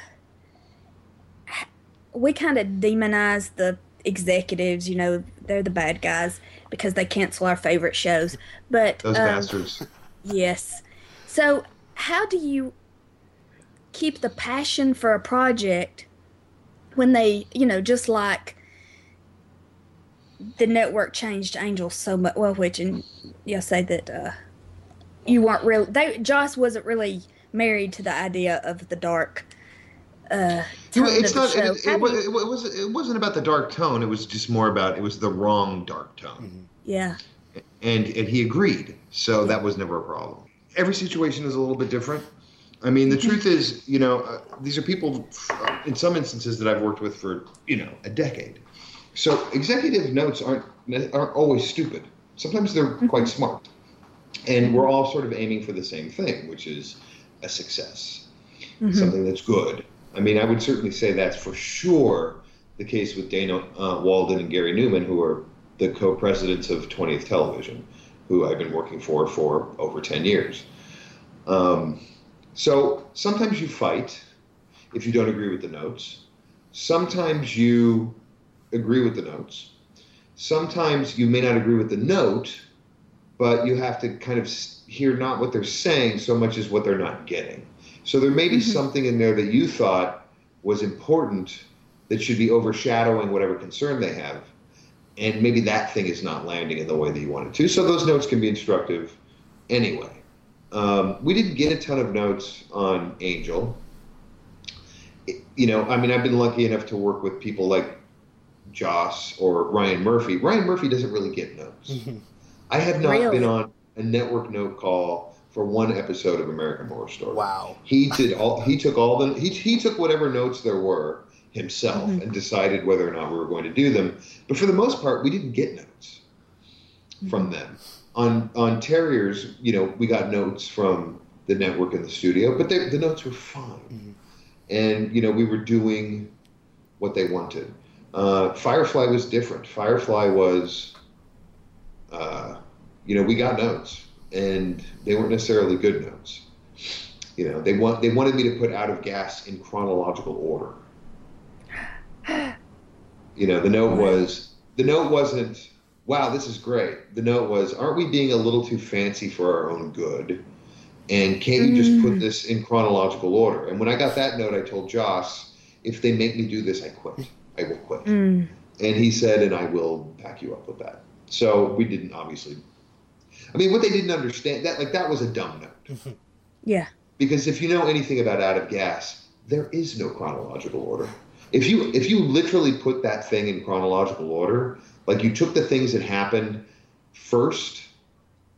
we kind of demonize the executives, you know, they're the bad guys because they cancel our favorite shows. But those um, bastards. Yes. So how do you keep the passion for a project when they, you know, just like the network changed Angel so much? Well, which, and you'll say that uh, you weren't real. They, Joss wasn't really married to the idea of the dark Uh, tone it's not. It, it, it, was, it was. It wasn't about the dark tone. It was just more about. It was the wrong dark tone. Mm-hmm. Yeah. And and he agreed. So that was never a problem. Every situation is a little bit different. I mean, the truth is, you know, uh, these are people, in some instances, that I've worked with for you know a decade. So executive notes aren't aren't always stupid. Sometimes they're mm-hmm. quite smart. And we're all sort of aiming for the same thing, which is a success, mm-hmm. something that's good. I mean, I would certainly say that's for sure the case with Dana uh, Walden and Gary Newman, who are the co-presidents of twentieth Television, who I've been working for for over ten years. Um, so sometimes you fight if you don't agree with the notes. Sometimes you agree with the notes. Sometimes you may not agree with the note, but you have to kind of hear not what they're saying so much as what they're not getting. So there may be mm-hmm. something in there that you thought was important that should be overshadowing whatever concern they have, and maybe that thing is not landing in the way that you want it to. So those notes can be instructive anyway. Um, we didn't get a ton of notes on Angel. It, you know, I mean, I've been lucky enough to work with people like Joss or Ryan Murphy. Ryan Murphy doesn't really get notes. Mm-hmm. I have not really? been on a network note call for one episode of American Horror Story. Wow. He did all he took all the he he took whatever notes there were himself mm-hmm. and decided whether or not we were going to do them. But for the most part, we didn't get notes mm-hmm. from them. On on Terriers, you know, we got notes from the network and the studio, but they, the notes were fine. Mm-hmm. And you know, we were doing what they wanted. Uh, Firefly was different. Firefly was uh, you know, we got notes. And they weren't necessarily good notes. You know, they want they wanted me to put Out of Gas in chronological order. You know, the note was the note wasn't, wow, this is great. The note was, aren't we being a little too fancy for our own good? And can't you just put this in chronological order? And when I got that note, I told Joss, if they make me do this, I quit. I will quit. Mm. And he said, and I will back you up with that. So we didn't obviously. I mean, what they didn't understand, that like that was a dumb note. Mm-hmm. Yeah. Because if you know anything about Out of Gas, there is no chronological order. If you if you literally put that thing in chronological order, like you took the things that happened first,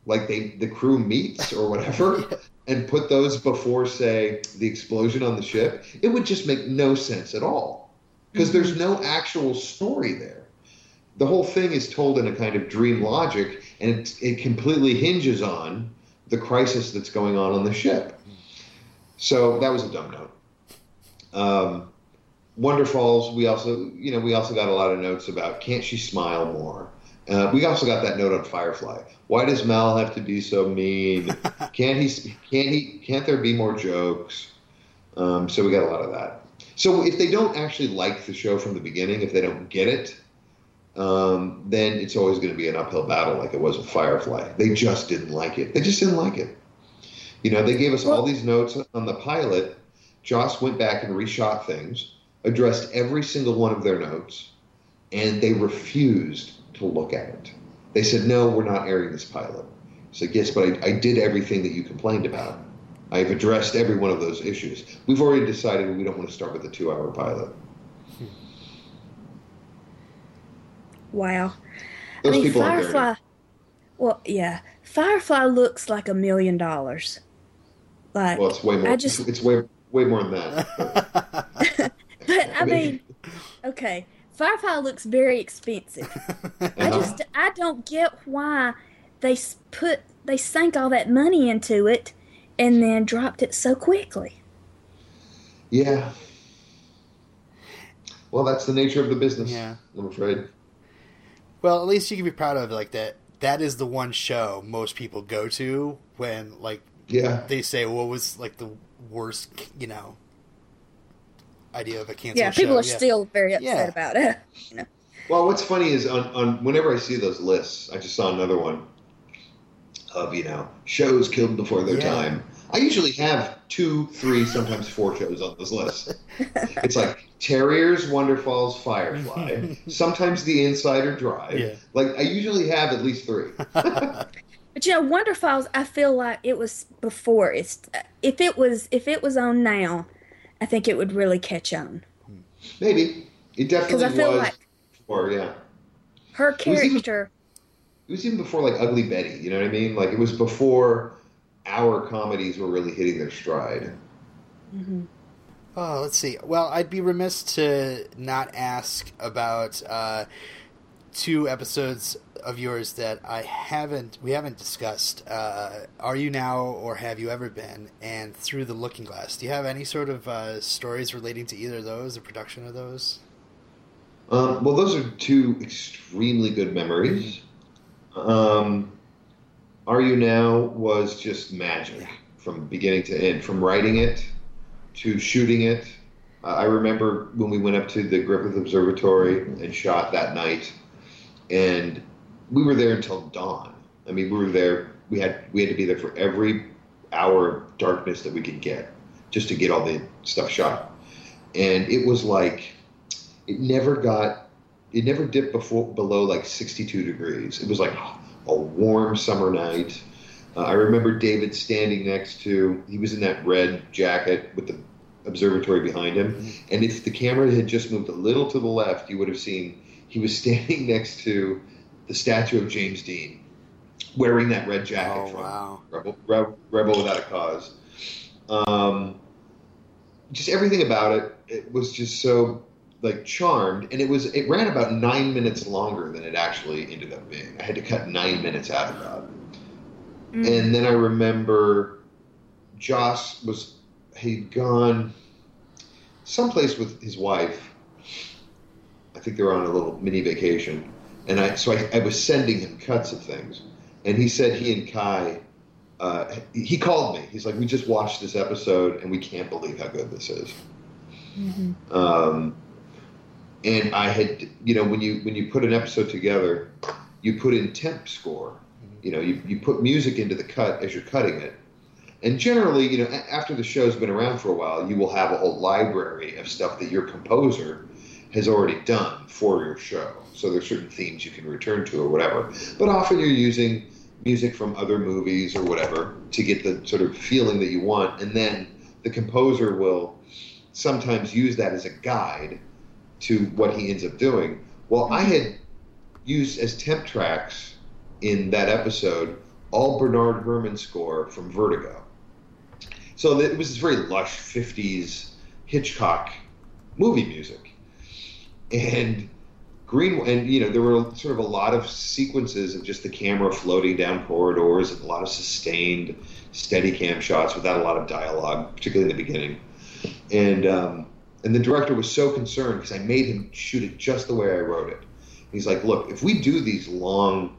like they the crew meets or whatever, yeah. and put those before, say, the explosion on the ship, it would just make no sense at all. Because mm-hmm. there's no actual story there. The whole thing is told in a kind of dream logic, and it, it completely hinges on the crisis that's going on on the ship. So that was a dumb note. Um, Wonderfalls, we also, you know, we also got a lot of notes about can't she smile more? Uh, we also got that note on Firefly. Why does Mal have to be so mean? Can't he? Can't he? Can't there be more jokes? Um, so we got a lot of that. So if they don't actually like the show from the beginning, if they don't get it, um, then it's always going to be an uphill battle like it was with Firefly. They just didn't like it. They just didn't like it. You know, they gave us all these notes on the pilot. Joss went back and reshot things, addressed every single one of their notes, and they refused to look at it. They said, no, we're not airing this pilot. I said, yes, but I, I did everything that you complained about. I've addressed every one of those issues. We've already decided we don't want to start with a two-hour pilot. Wow. Those I mean, people Firefly, aren't there. Well, yeah. Firefly looks like a million dollars. Like, well, it's way more. I just, it's way, way more than that. But, but I mean, okay. Firefly looks very expensive. Uh-huh. I just, I don't get why they put, they sank all that money into it and then dropped it so quickly. Yeah. Well, that's the nature of the business. Yeah. I'm afraid. Well, at least you can be proud of it, like that. That is the one show most people go to when, like, yeah. they say, "What was like the worst, you know, idea of a canceled show?" Yeah, people show. are yeah. still very upset yeah. about it. You know? Well, what's funny is on, on whenever I see those lists, I just saw another one of, you know, shows killed before their yeah. time. I usually have two, three, sometimes four shows on this list. It's like Terriers, Wonderfalls, Firefly, sometimes The Insider Drive. Yeah. Like, I usually have at least three. But, you know, Wonderfalls, I feel like it was before. It's, if it was if it was on now, I think it would really catch on. Maybe. It definitely I feel was like before, yeah. Her character. It was even, it was even before, like, Ugly Betty, you know what I mean? Like, it was before our comedies were really hitting their stride. Mm-hmm. Oh, let's see. Well, I'd be remiss to not ask about uh, two episodes of yours that I haven't we haven't discussed. Uh, Are You Now or Have You Ever Been? And Through the Looking Glass. Do you have any sort of uh, stories relating to either of those, the production of those? Um, well, those are two extremely good memories. Um, Are You Now was just magic from beginning to end, from writing it to shooting it. Uh, I remember when we went up to the Griffith Observatory and shot that night, and we were there until dawn. I mean, we were there. We had we had to be there for every hour of darkness that we could get just to get all the stuff shot. And it was like it never got it never dipped before, below like sixty-two degrees. It was like a warm summer night. Uh, I remember David standing next to, he was in that red jacket with the observatory behind him. And if the camera had just moved a little to the left, you would have seen he was standing next to the statue of James Dean wearing that red jacket. Oh, from wow. Rebel, Rebel, Rebel Without a Cause. Um, just everything about it, it was just so like charmed. And it was, it ran about nine minutes longer than it actually ended up being. I had to cut nine minutes out of that. Mm. And then I remember Joss was, he'd gone someplace with his wife. I think they were on a little mini vacation. And I, so I, I was sending him cuts of things. And he said he and Kai, uh, he called me. He's like, we just watched this episode and we can't believe how good this is. Mm-hmm. Um, and I had, you know, when you, when you put an episode together, you put in temp score. You know, you, you put music into the cut as you're cutting it. And generally, you know, after the show's been around for a while, you will have a whole library of stuff that your composer has already done for your show. So there's certain themes you can return to or whatever. But often you're using music from other movies or whatever to get the sort of feeling that you want. And then the composer will sometimes use that as a guide to what he ends up doing. Well, I had used as temp tracks in that episode all Bernard Herrmann score from Vertigo. So it was this very lush fifties Hitchcock movie music. And Green, and you know, there were sort of a lot of sequences of just the camera floating down corridors and a lot of sustained steady cam shots without a lot of dialogue, particularly in the beginning. And um, and the director was so concerned because I made him shoot it just the way I wrote it. He's like, look, if we do these long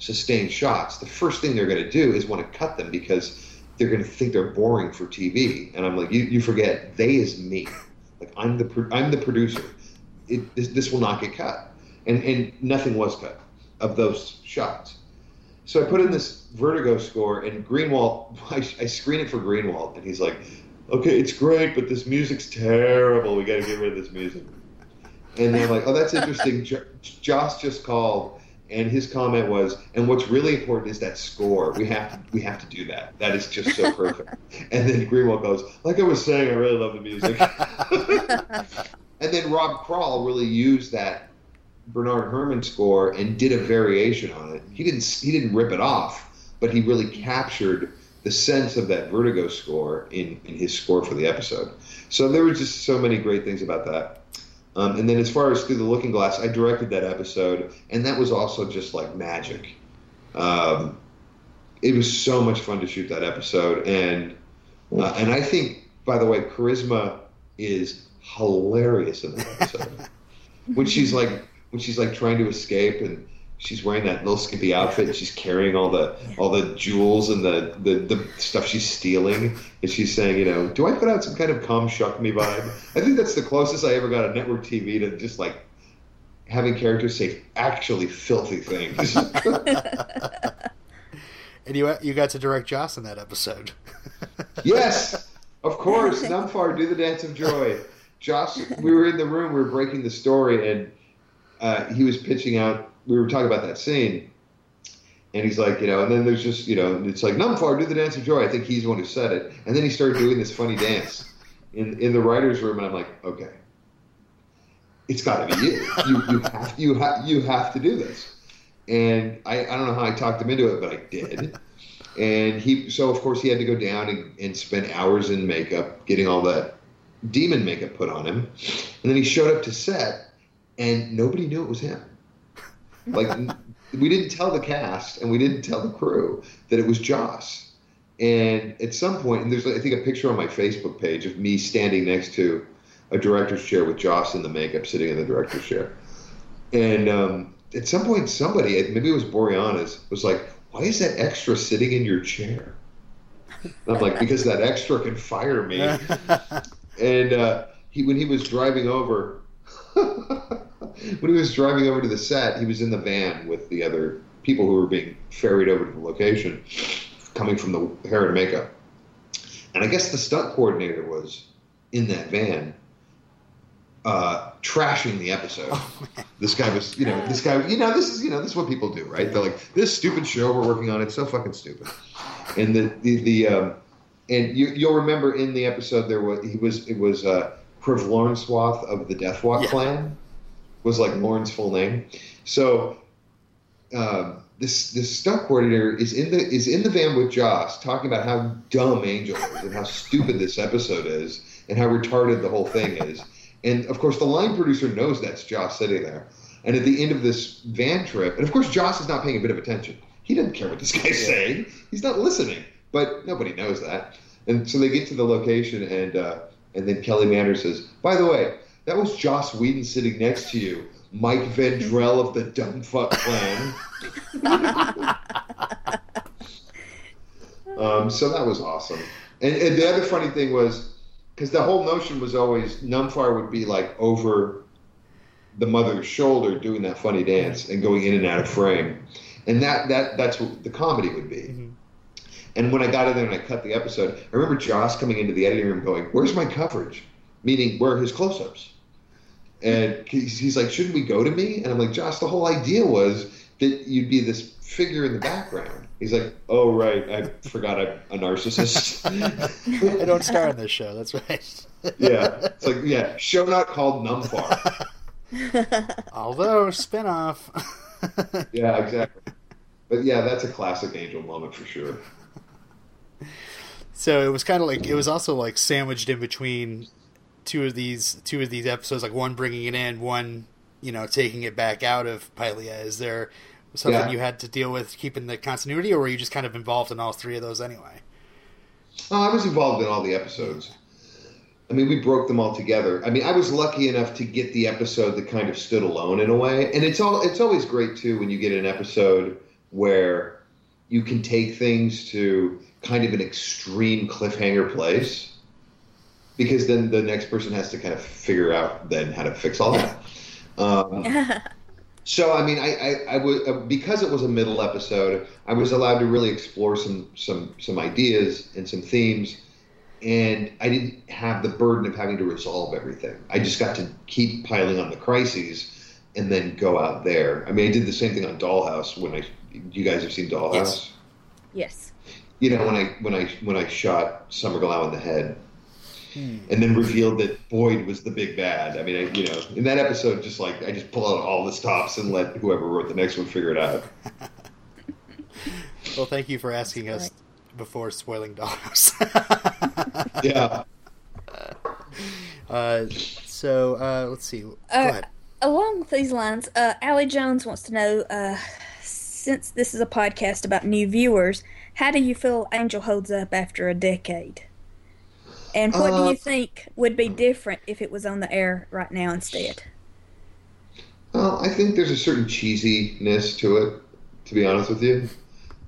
sustained shots, the first thing they're going to do is want to cut them because they're going to think they're boring for T V. And I'm like, you, you forget, they is me. Like, I'm the pro- I'm the producer. It, this, this will not get cut. And, and nothing was cut of those shots. So I put in this Vertigo score, and Greenwalt, I, I screen it for Greenwalt, and he's like, okay, it's great, but this music's terrible. We got to get rid of this music. And they're like, oh, that's interesting. Jo- Joss just called, and his comment was, and what's really important is that score. We have to, we have to do that. That is just so perfect. And then Greenwald goes, like I was saying, I really love the music. And then Rob Kroll really used that Bernard Herrmann score and did a variation on it. He didn't he didn't rip it off, but he really captured the sense of that Vertigo score in, in his score for the episode. So there were just so many great things about that. Um, and then as far as Through the Looking Glass, I directed that episode, and that was also just like magic. Um, it was so much fun to shoot that episode. And uh, and I think, by the way, Charisma is hilarious in that episode. when she's like when she's like trying to escape, and she's wearing that little skimpy outfit, and she's carrying all the all the jewels and the, the, the stuff she's stealing, and she's saying, you know, do I put out some kind of come shuck me vibe? I think that's the closest I ever got on network T V to just like having characters say actually filthy things. And you you got to direct Joss in that episode. Yes, of course. Numfar, do the dance of joy. Joss, we were in the room, we were breaking the story, and uh, he was pitching out. We were talking about that scene, and he's like, you know, and then there's just, you know, it's like, Numfar, do the dance of joy. I think he's the one who said it. And then he started doing this funny dance in in the writer's room, and I'm like, okay, it's got to be you. You, you, have, you, ha- you have to do this. And I, I don't know how I talked him into it, but I did. And he, so of course he had to go down and, and spend hours in makeup, getting all that demon makeup put on him. And then he showed up to set, and nobody knew it was him. Like, we didn't tell the cast and we didn't tell the crew that it was Joss. And at some point, and there's, I think, a picture on my Facebook page of me standing next to a director's chair with Joss in the makeup sitting in the director's chair. And um, at some point, somebody, maybe it was Boreanaz, was like, why is that extra sitting in your chair? And I'm like, because that extra can fire me. And uh, he, when he was driving over... When he was driving over to the set, he was in the van with the other people who were being ferried over to the location, coming from the hair and makeup. And I guess the stunt coordinator was in that van, uh, trashing the episode. Oh, this guy was, you know, this guy, you know, this is, you know, this is what people do, right? They're like, this stupid show we're working on, it's so fucking stupid. And the the, the um, and you, you'll remember in the episode there was he was it was uh, Privlornswath of the Deathwalk yeah. clan. Was like Lauren's full name. So uh, this this stunt coordinator is in the is in the van with Joss talking about how dumb Angel is and how stupid this episode is and how retarded the whole thing is. And of course the line producer knows that's Joss sitting there. And at the end of this van trip, and of course Joss is not paying a bit of attention. He doesn't care what this guy's saying. He's not listening. But nobody knows that. And so they get to the location, and uh, and then Kelly Manor says, by the way, that was Joss Whedon sitting next to you, Mike Vendrell of the Dumb Fuck Clan. um, so that was awesome. And, and the other funny thing was, because the whole notion was always Numfar would be like over the mother's shoulder doing that funny dance and going in and out of frame. And that, that that's what the comedy would be. Mm-hmm. And when I got in there and I cut the episode, I remember Joss coming into the editing room going, where's my coverage? Meaning, where are his close-ups? And he's like, shouldn't we go to me? And I'm like, Joss, the whole idea was that you'd be this figure in the background. He's like, oh, right, I forgot I'm a narcissist. I don't star in this show, that's right. Yeah, it's like, yeah, show not called Numfar. Although, spin-off. Yeah, exactly. But yeah, that's a classic Angel moment for sure. So it was kind of like, it was also like sandwiched in between two of these two of these episodes, like one bringing it in, one, you know, taking it back out of Pylea. Is there something yeah. you had to deal with keeping the continuity, or were you just kind of involved in all three of those anyway? Oh, I was involved in all the episodes. I mean, we broke them all together. I mean, I was lucky enough to get the episode that kind of stood alone in a way. And it's all it's always great, too, when you get an episode where you can take things to kind of an extreme cliffhanger place, because then the next person has to kind of figure out then how to fix all that. Um, So, I mean, I, I, I would, because it was a middle episode, I was allowed to really explore some, some, some ideas and some themes, and I didn't have the burden of having to resolve everything. I just got to keep piling on the crises and then go out there. I mean, I did the same thing on Dollhouse when I, you guys have seen Dollhouse? Yes. Yes. You know, when I, when I, when I shot Summer Glau in the head. And then revealed that Boyd was the big bad. I mean, I, you know, in that episode, just like I just pull out all the stops and let whoever wrote the next one figure it out. Well, thank you for asking us before spoiling Dollhouse. Yeah. Uh, so uh, let's see. Go uh, ahead. Along these lines, uh, Allie Jones wants to know: uh, since this is a podcast about new viewers, how do you feel Angel holds up after a decade? And what uh, do you think would be different if it was on the air right now instead? Well, I think there's a certain cheesiness to it, to be honest with you.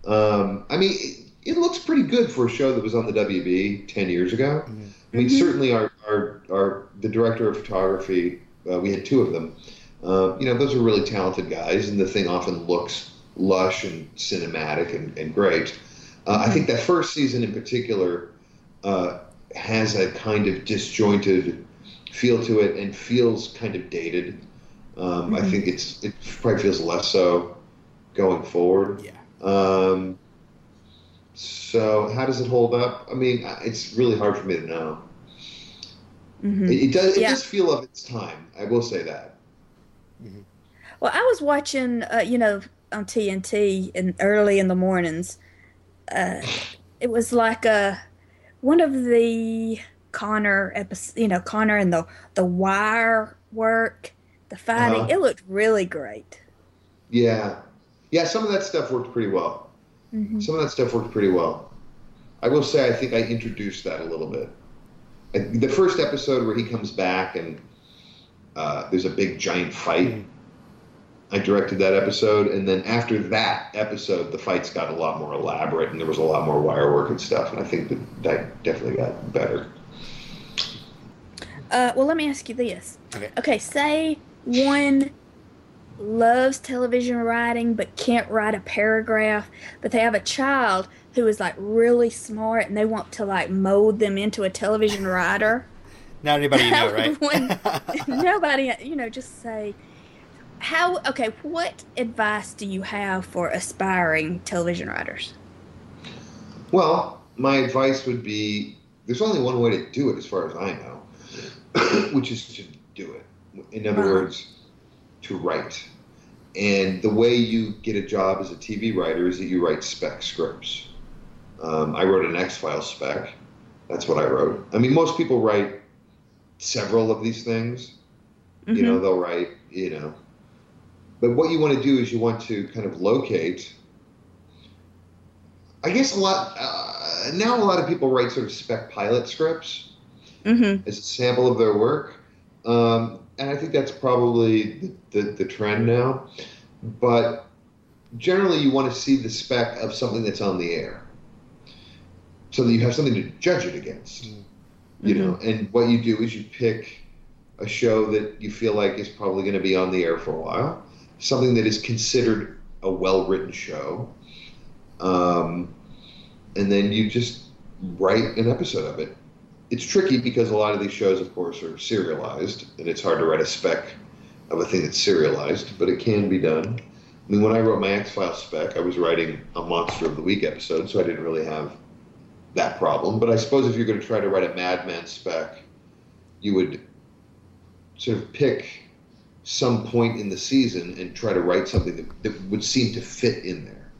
Um, I mean, it, it looks pretty good for a show that was on the W B ten years ago. Mm-hmm. I mean, certainly our, our, our the director of photography, uh, we had two of them. Uh, you know, those are really talented guys, and the thing often looks lush and cinematic and, and great. Uh, mm-hmm. I think that first season in particular uh, – has a kind of disjointed feel to it and feels kind of dated. Um, mm-hmm. I think it's it probably feels less so going forward. Yeah. Um, so how does it hold up? I mean, it's really hard for me to know. Mm-hmm. It, it does. It yeah. does feel of its time. I will say that. Mm-hmm. Well, I was watching, uh, you know, on T N T in early in the mornings. Uh, it was like a. One of the Connor episodes, you know, Connor and the, the wire work, the fighting, uh-huh. It looked really great. Yeah. Yeah, some of that stuff worked pretty well. Mm-hmm. Some of that stuff worked pretty well. I will say I think I introduced that a little bit. I, the first episode where he comes back and uh, there's a big, giant fight, mm-hmm. I directed that episode. And then after that episode, the fights got a lot more elaborate and there was a lot more wire work and stuff. And I think that, that definitely got better. Uh, well, let me ask you this. Okay. Okay. Say one loves television writing, but can't write a paragraph, but they have a child who is like really smart and they want to like mold them into a television writer. Not anybody you know, right? One, nobody, you know, just say, How okay? What advice do you have for aspiring television writers? Well, my advice would be there's only one way to do it, as far as I know, which is to do it. In other uh-huh. words, to write. And the way you get a job as a T V writer is that you write spec scripts. Um, I wrote an X-Files spec. That's what I wrote. I mean, most people write several of these things. Mm-hmm. You know, they'll write. You know. But what you want to do is you want to kind of locate, I guess a lot, uh, now a lot of people write sort of spec pilot scripts mm-hmm. as a sample of their work. Um, and I think that's probably the, the, the trend now. But generally you want to see the spec of something that's on the air so that you have something to judge it against, mm-hmm. you know, and what you do is you pick a show that you feel like is probably going to be on the air for a while. Something that is considered a well-written show, um, and then you just write an episode of it. It's tricky because a lot of these shows, of course, are serialized, and it's hard to write a spec of a thing that's serialized, but it can be done. I mean, when I wrote my X-Files spec, I was writing a Monster of the Week episode, so I didn't really have that problem. But I suppose if you're going to try to write a Mad Men spec, you would sort of pick some point in the season and try to write something that, that would seem to fit in there.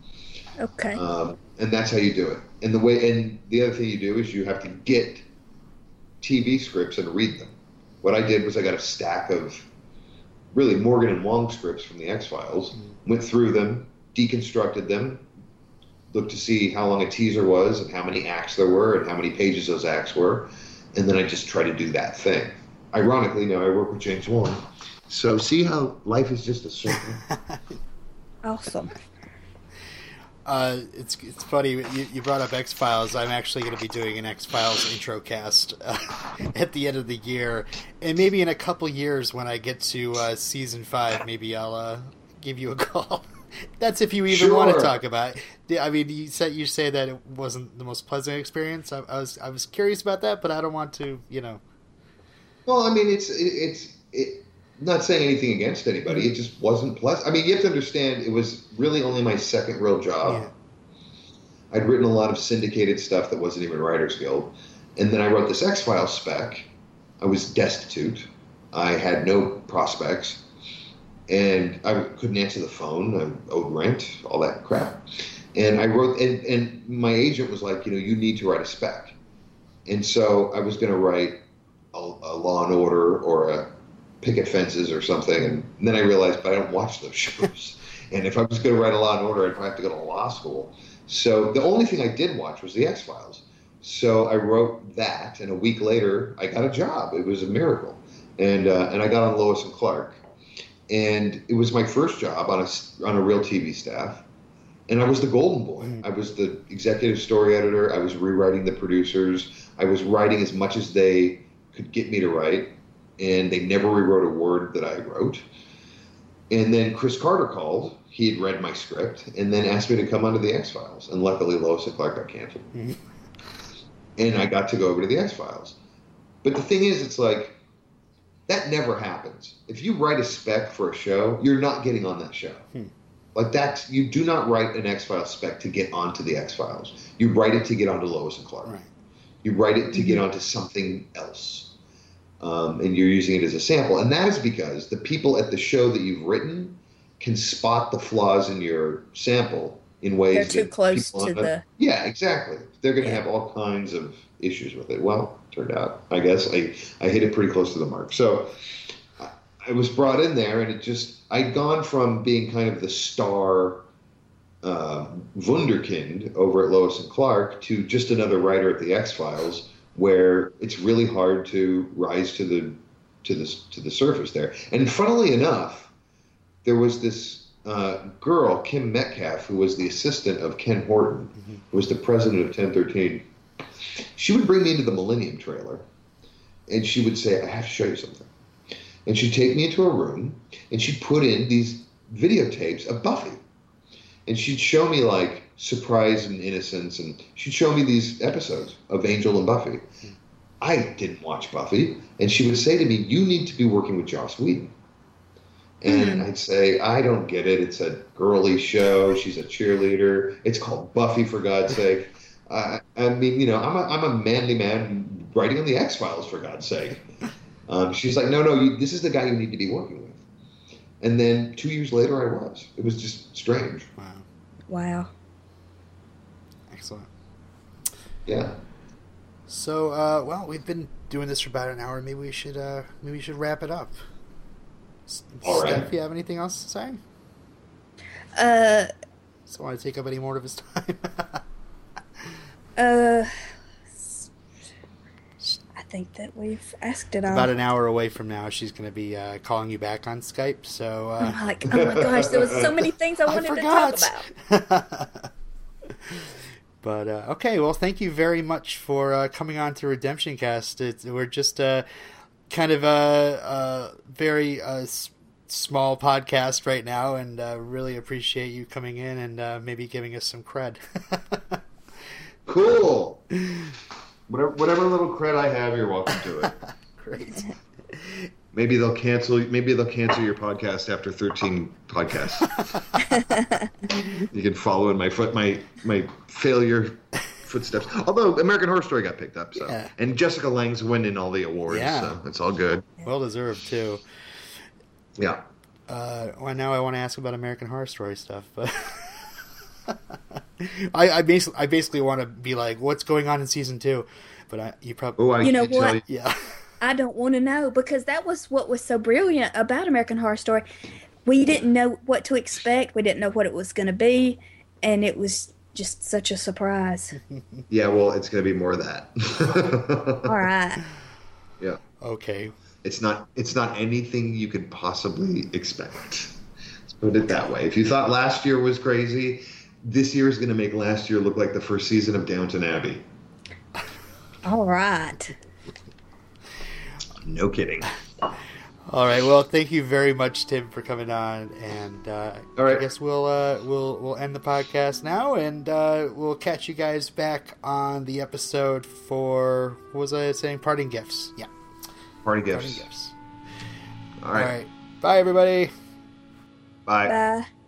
Okay. Um, and that's how you do it. And the way, and the other thing you do is you have to get T V scripts and read them. What I did was I got a stack of really Morgan and Wong scripts from the X-Files, mm-hmm. went through them, deconstructed them, looked to see how long a teaser was and how many acts there were and how many pages those acts were. And then I just tried to do that thing. Ironically, now I work with James Wong. So see how life is just a circle. Awesome. Uh, it's it's funny you, you brought up X-Files. I'm actually going to be doing an X-Files intro cast uh, at the end of the year, and maybe in a couple years when I get to uh, season five, maybe I'll uh, give you a call. That's if you even sure. want to talk about it. I mean, you said you say that it wasn't the most pleasant experience. I, I was I was curious about that, but I don't want to, you know. Well, I mean, it's it's it. Not saying anything against anybody. It just wasn't pleasant. I mean, you have to understand, it was really only my second real job. Yeah. I'd written a lot of syndicated stuff that wasn't even Writers Guild. And then I wrote this X-Files spec. I was destitute. I had no prospects. And I couldn't answer the phone. I owed rent, all that crap. And I wrote, and, and my agent was like, you know, you need to write a spec. And so I was going to write a, a Law and Order or a Picket Fences or something, and then I realized, but I don't watch those shows. And if I was going to write a Law and Order, I'd probably have to go to law school. So the only thing I did watch was the X-Files. So I wrote that, and a week later, I got a job. It was a miracle. And uh, and I got on Lois and Clark. And it was my first job on a, on a real T V staff. And I was the golden boy. Mm. I was the executive story editor. I was rewriting the producers. I was writing as much as they could get me to write. And they never rewrote a word that I wrote. And then Chris Carter called. He had read my script and then asked me to come onto the X-Files. And luckily, Lois and Clark got canceled. Mm-hmm. And I got to go over to the X-Files. But the thing is, it's like, that never happens. If you write a spec for a show, you're not getting on that show. Hmm. Like, that's, you do not write an X-Files spec to get onto the X-Files. You write it to get onto Lois and Clark. Right. You write it to get onto something else. Um, and you're using it as a sample. And that is because the people at the show that you've written can spot the flaws in your sample in ways that They're too that close to the... Up. Yeah, exactly. They're going to yeah. have all kinds of issues with it. Well, turned out, I guess, I, I hit it pretty close to the mark. So I, I was brought in there, and it just... I'd gone from being kind of the star uh, wunderkind over at Lois and Clark to just another writer at the X-Files, where it's really hard to rise to the to the to the surface there. And funnily enough, there was this uh, girl, Kim Metcalf, who was the assistant of Ken Horton, mm-hmm. who was the president of ten thirteen. She would bring me into the Millennium trailer, and she would say, "I have to show you something." And she'd take me into a room, and she'd put in these videotapes of Buffy, and she'd show me like Surprise and Innocence, and she'd show me these episodes of Angel and Buffy. I didn't watch Buffy, and she would say to me, "You need to be working with Joss Whedon." And I'd say, "I don't get it. It's a girly show. She's a cheerleader. It's called Buffy, for God's sake. I, I mean, you know, I'm a, I'm a manly man writing on the X-Files, for God's sake." Um, she's like, "No, no, you, this is the guy you need to be working with." And then two years later, I was. It was just strange. Wow. Wow. Excellent. Yeah. So, uh, well, we've been doing this for about an hour. Maybe we should, uh, maybe we should wrap it up. All Steph, right. You have anything else to say? Uh. I don't want to take up any more of his time. uh. I think that we've asked it all. About an hour away from now, she's going to be uh, calling you back on Skype. So. Uh... I'm like, oh my gosh, there was so many things I wanted I to talk about. But, uh, okay, well, thank you very much for uh, coming on to Redemption Cast. It's, we're just uh, kind of a, a very uh, s- small podcast right now, and uh, really appreciate you coming in and uh, maybe giving us some cred. Cool. Whatever, whatever little cred I have, you're welcome to it. Great. Maybe they'll cancel. Maybe they'll cancel your podcast after thirteen podcasts. You can follow in my foot, my my failure footsteps. Although American Horror Story got picked up, so yeah. And Jessica Lange's winning all the awards, yeah. So it's all good. Well deserved too. Yeah. Uh, well, now I want to ask about American Horror Story stuff, but I, I basically I basically want to be like, what's going on in season two? But I you probably oh, I you know what you. Yeah. I don't want to know, because that was what was so brilliant about American Horror Story. We didn't know what to expect. We didn't know what it was going to be, and it was just such a surprise. Yeah, well, it's going to be more of that. All right. Yeah. Okay. It's not. It's not anything you could possibly expect. Let's put it that way. If you thought last year was crazy, this year is going to make last year look like the first season of Downton Abbey. All right. No kidding. All right. Well, thank you very much, Tim, for coming on, and uh, All right. I guess we'll uh, we'll we'll end the podcast now, and uh, we'll catch you guys back on the episode for what was I saying? Parting gifts. Yeah. Parting gifts. Parting gifts. All right. All right. Bye, everybody. Bye. Bye.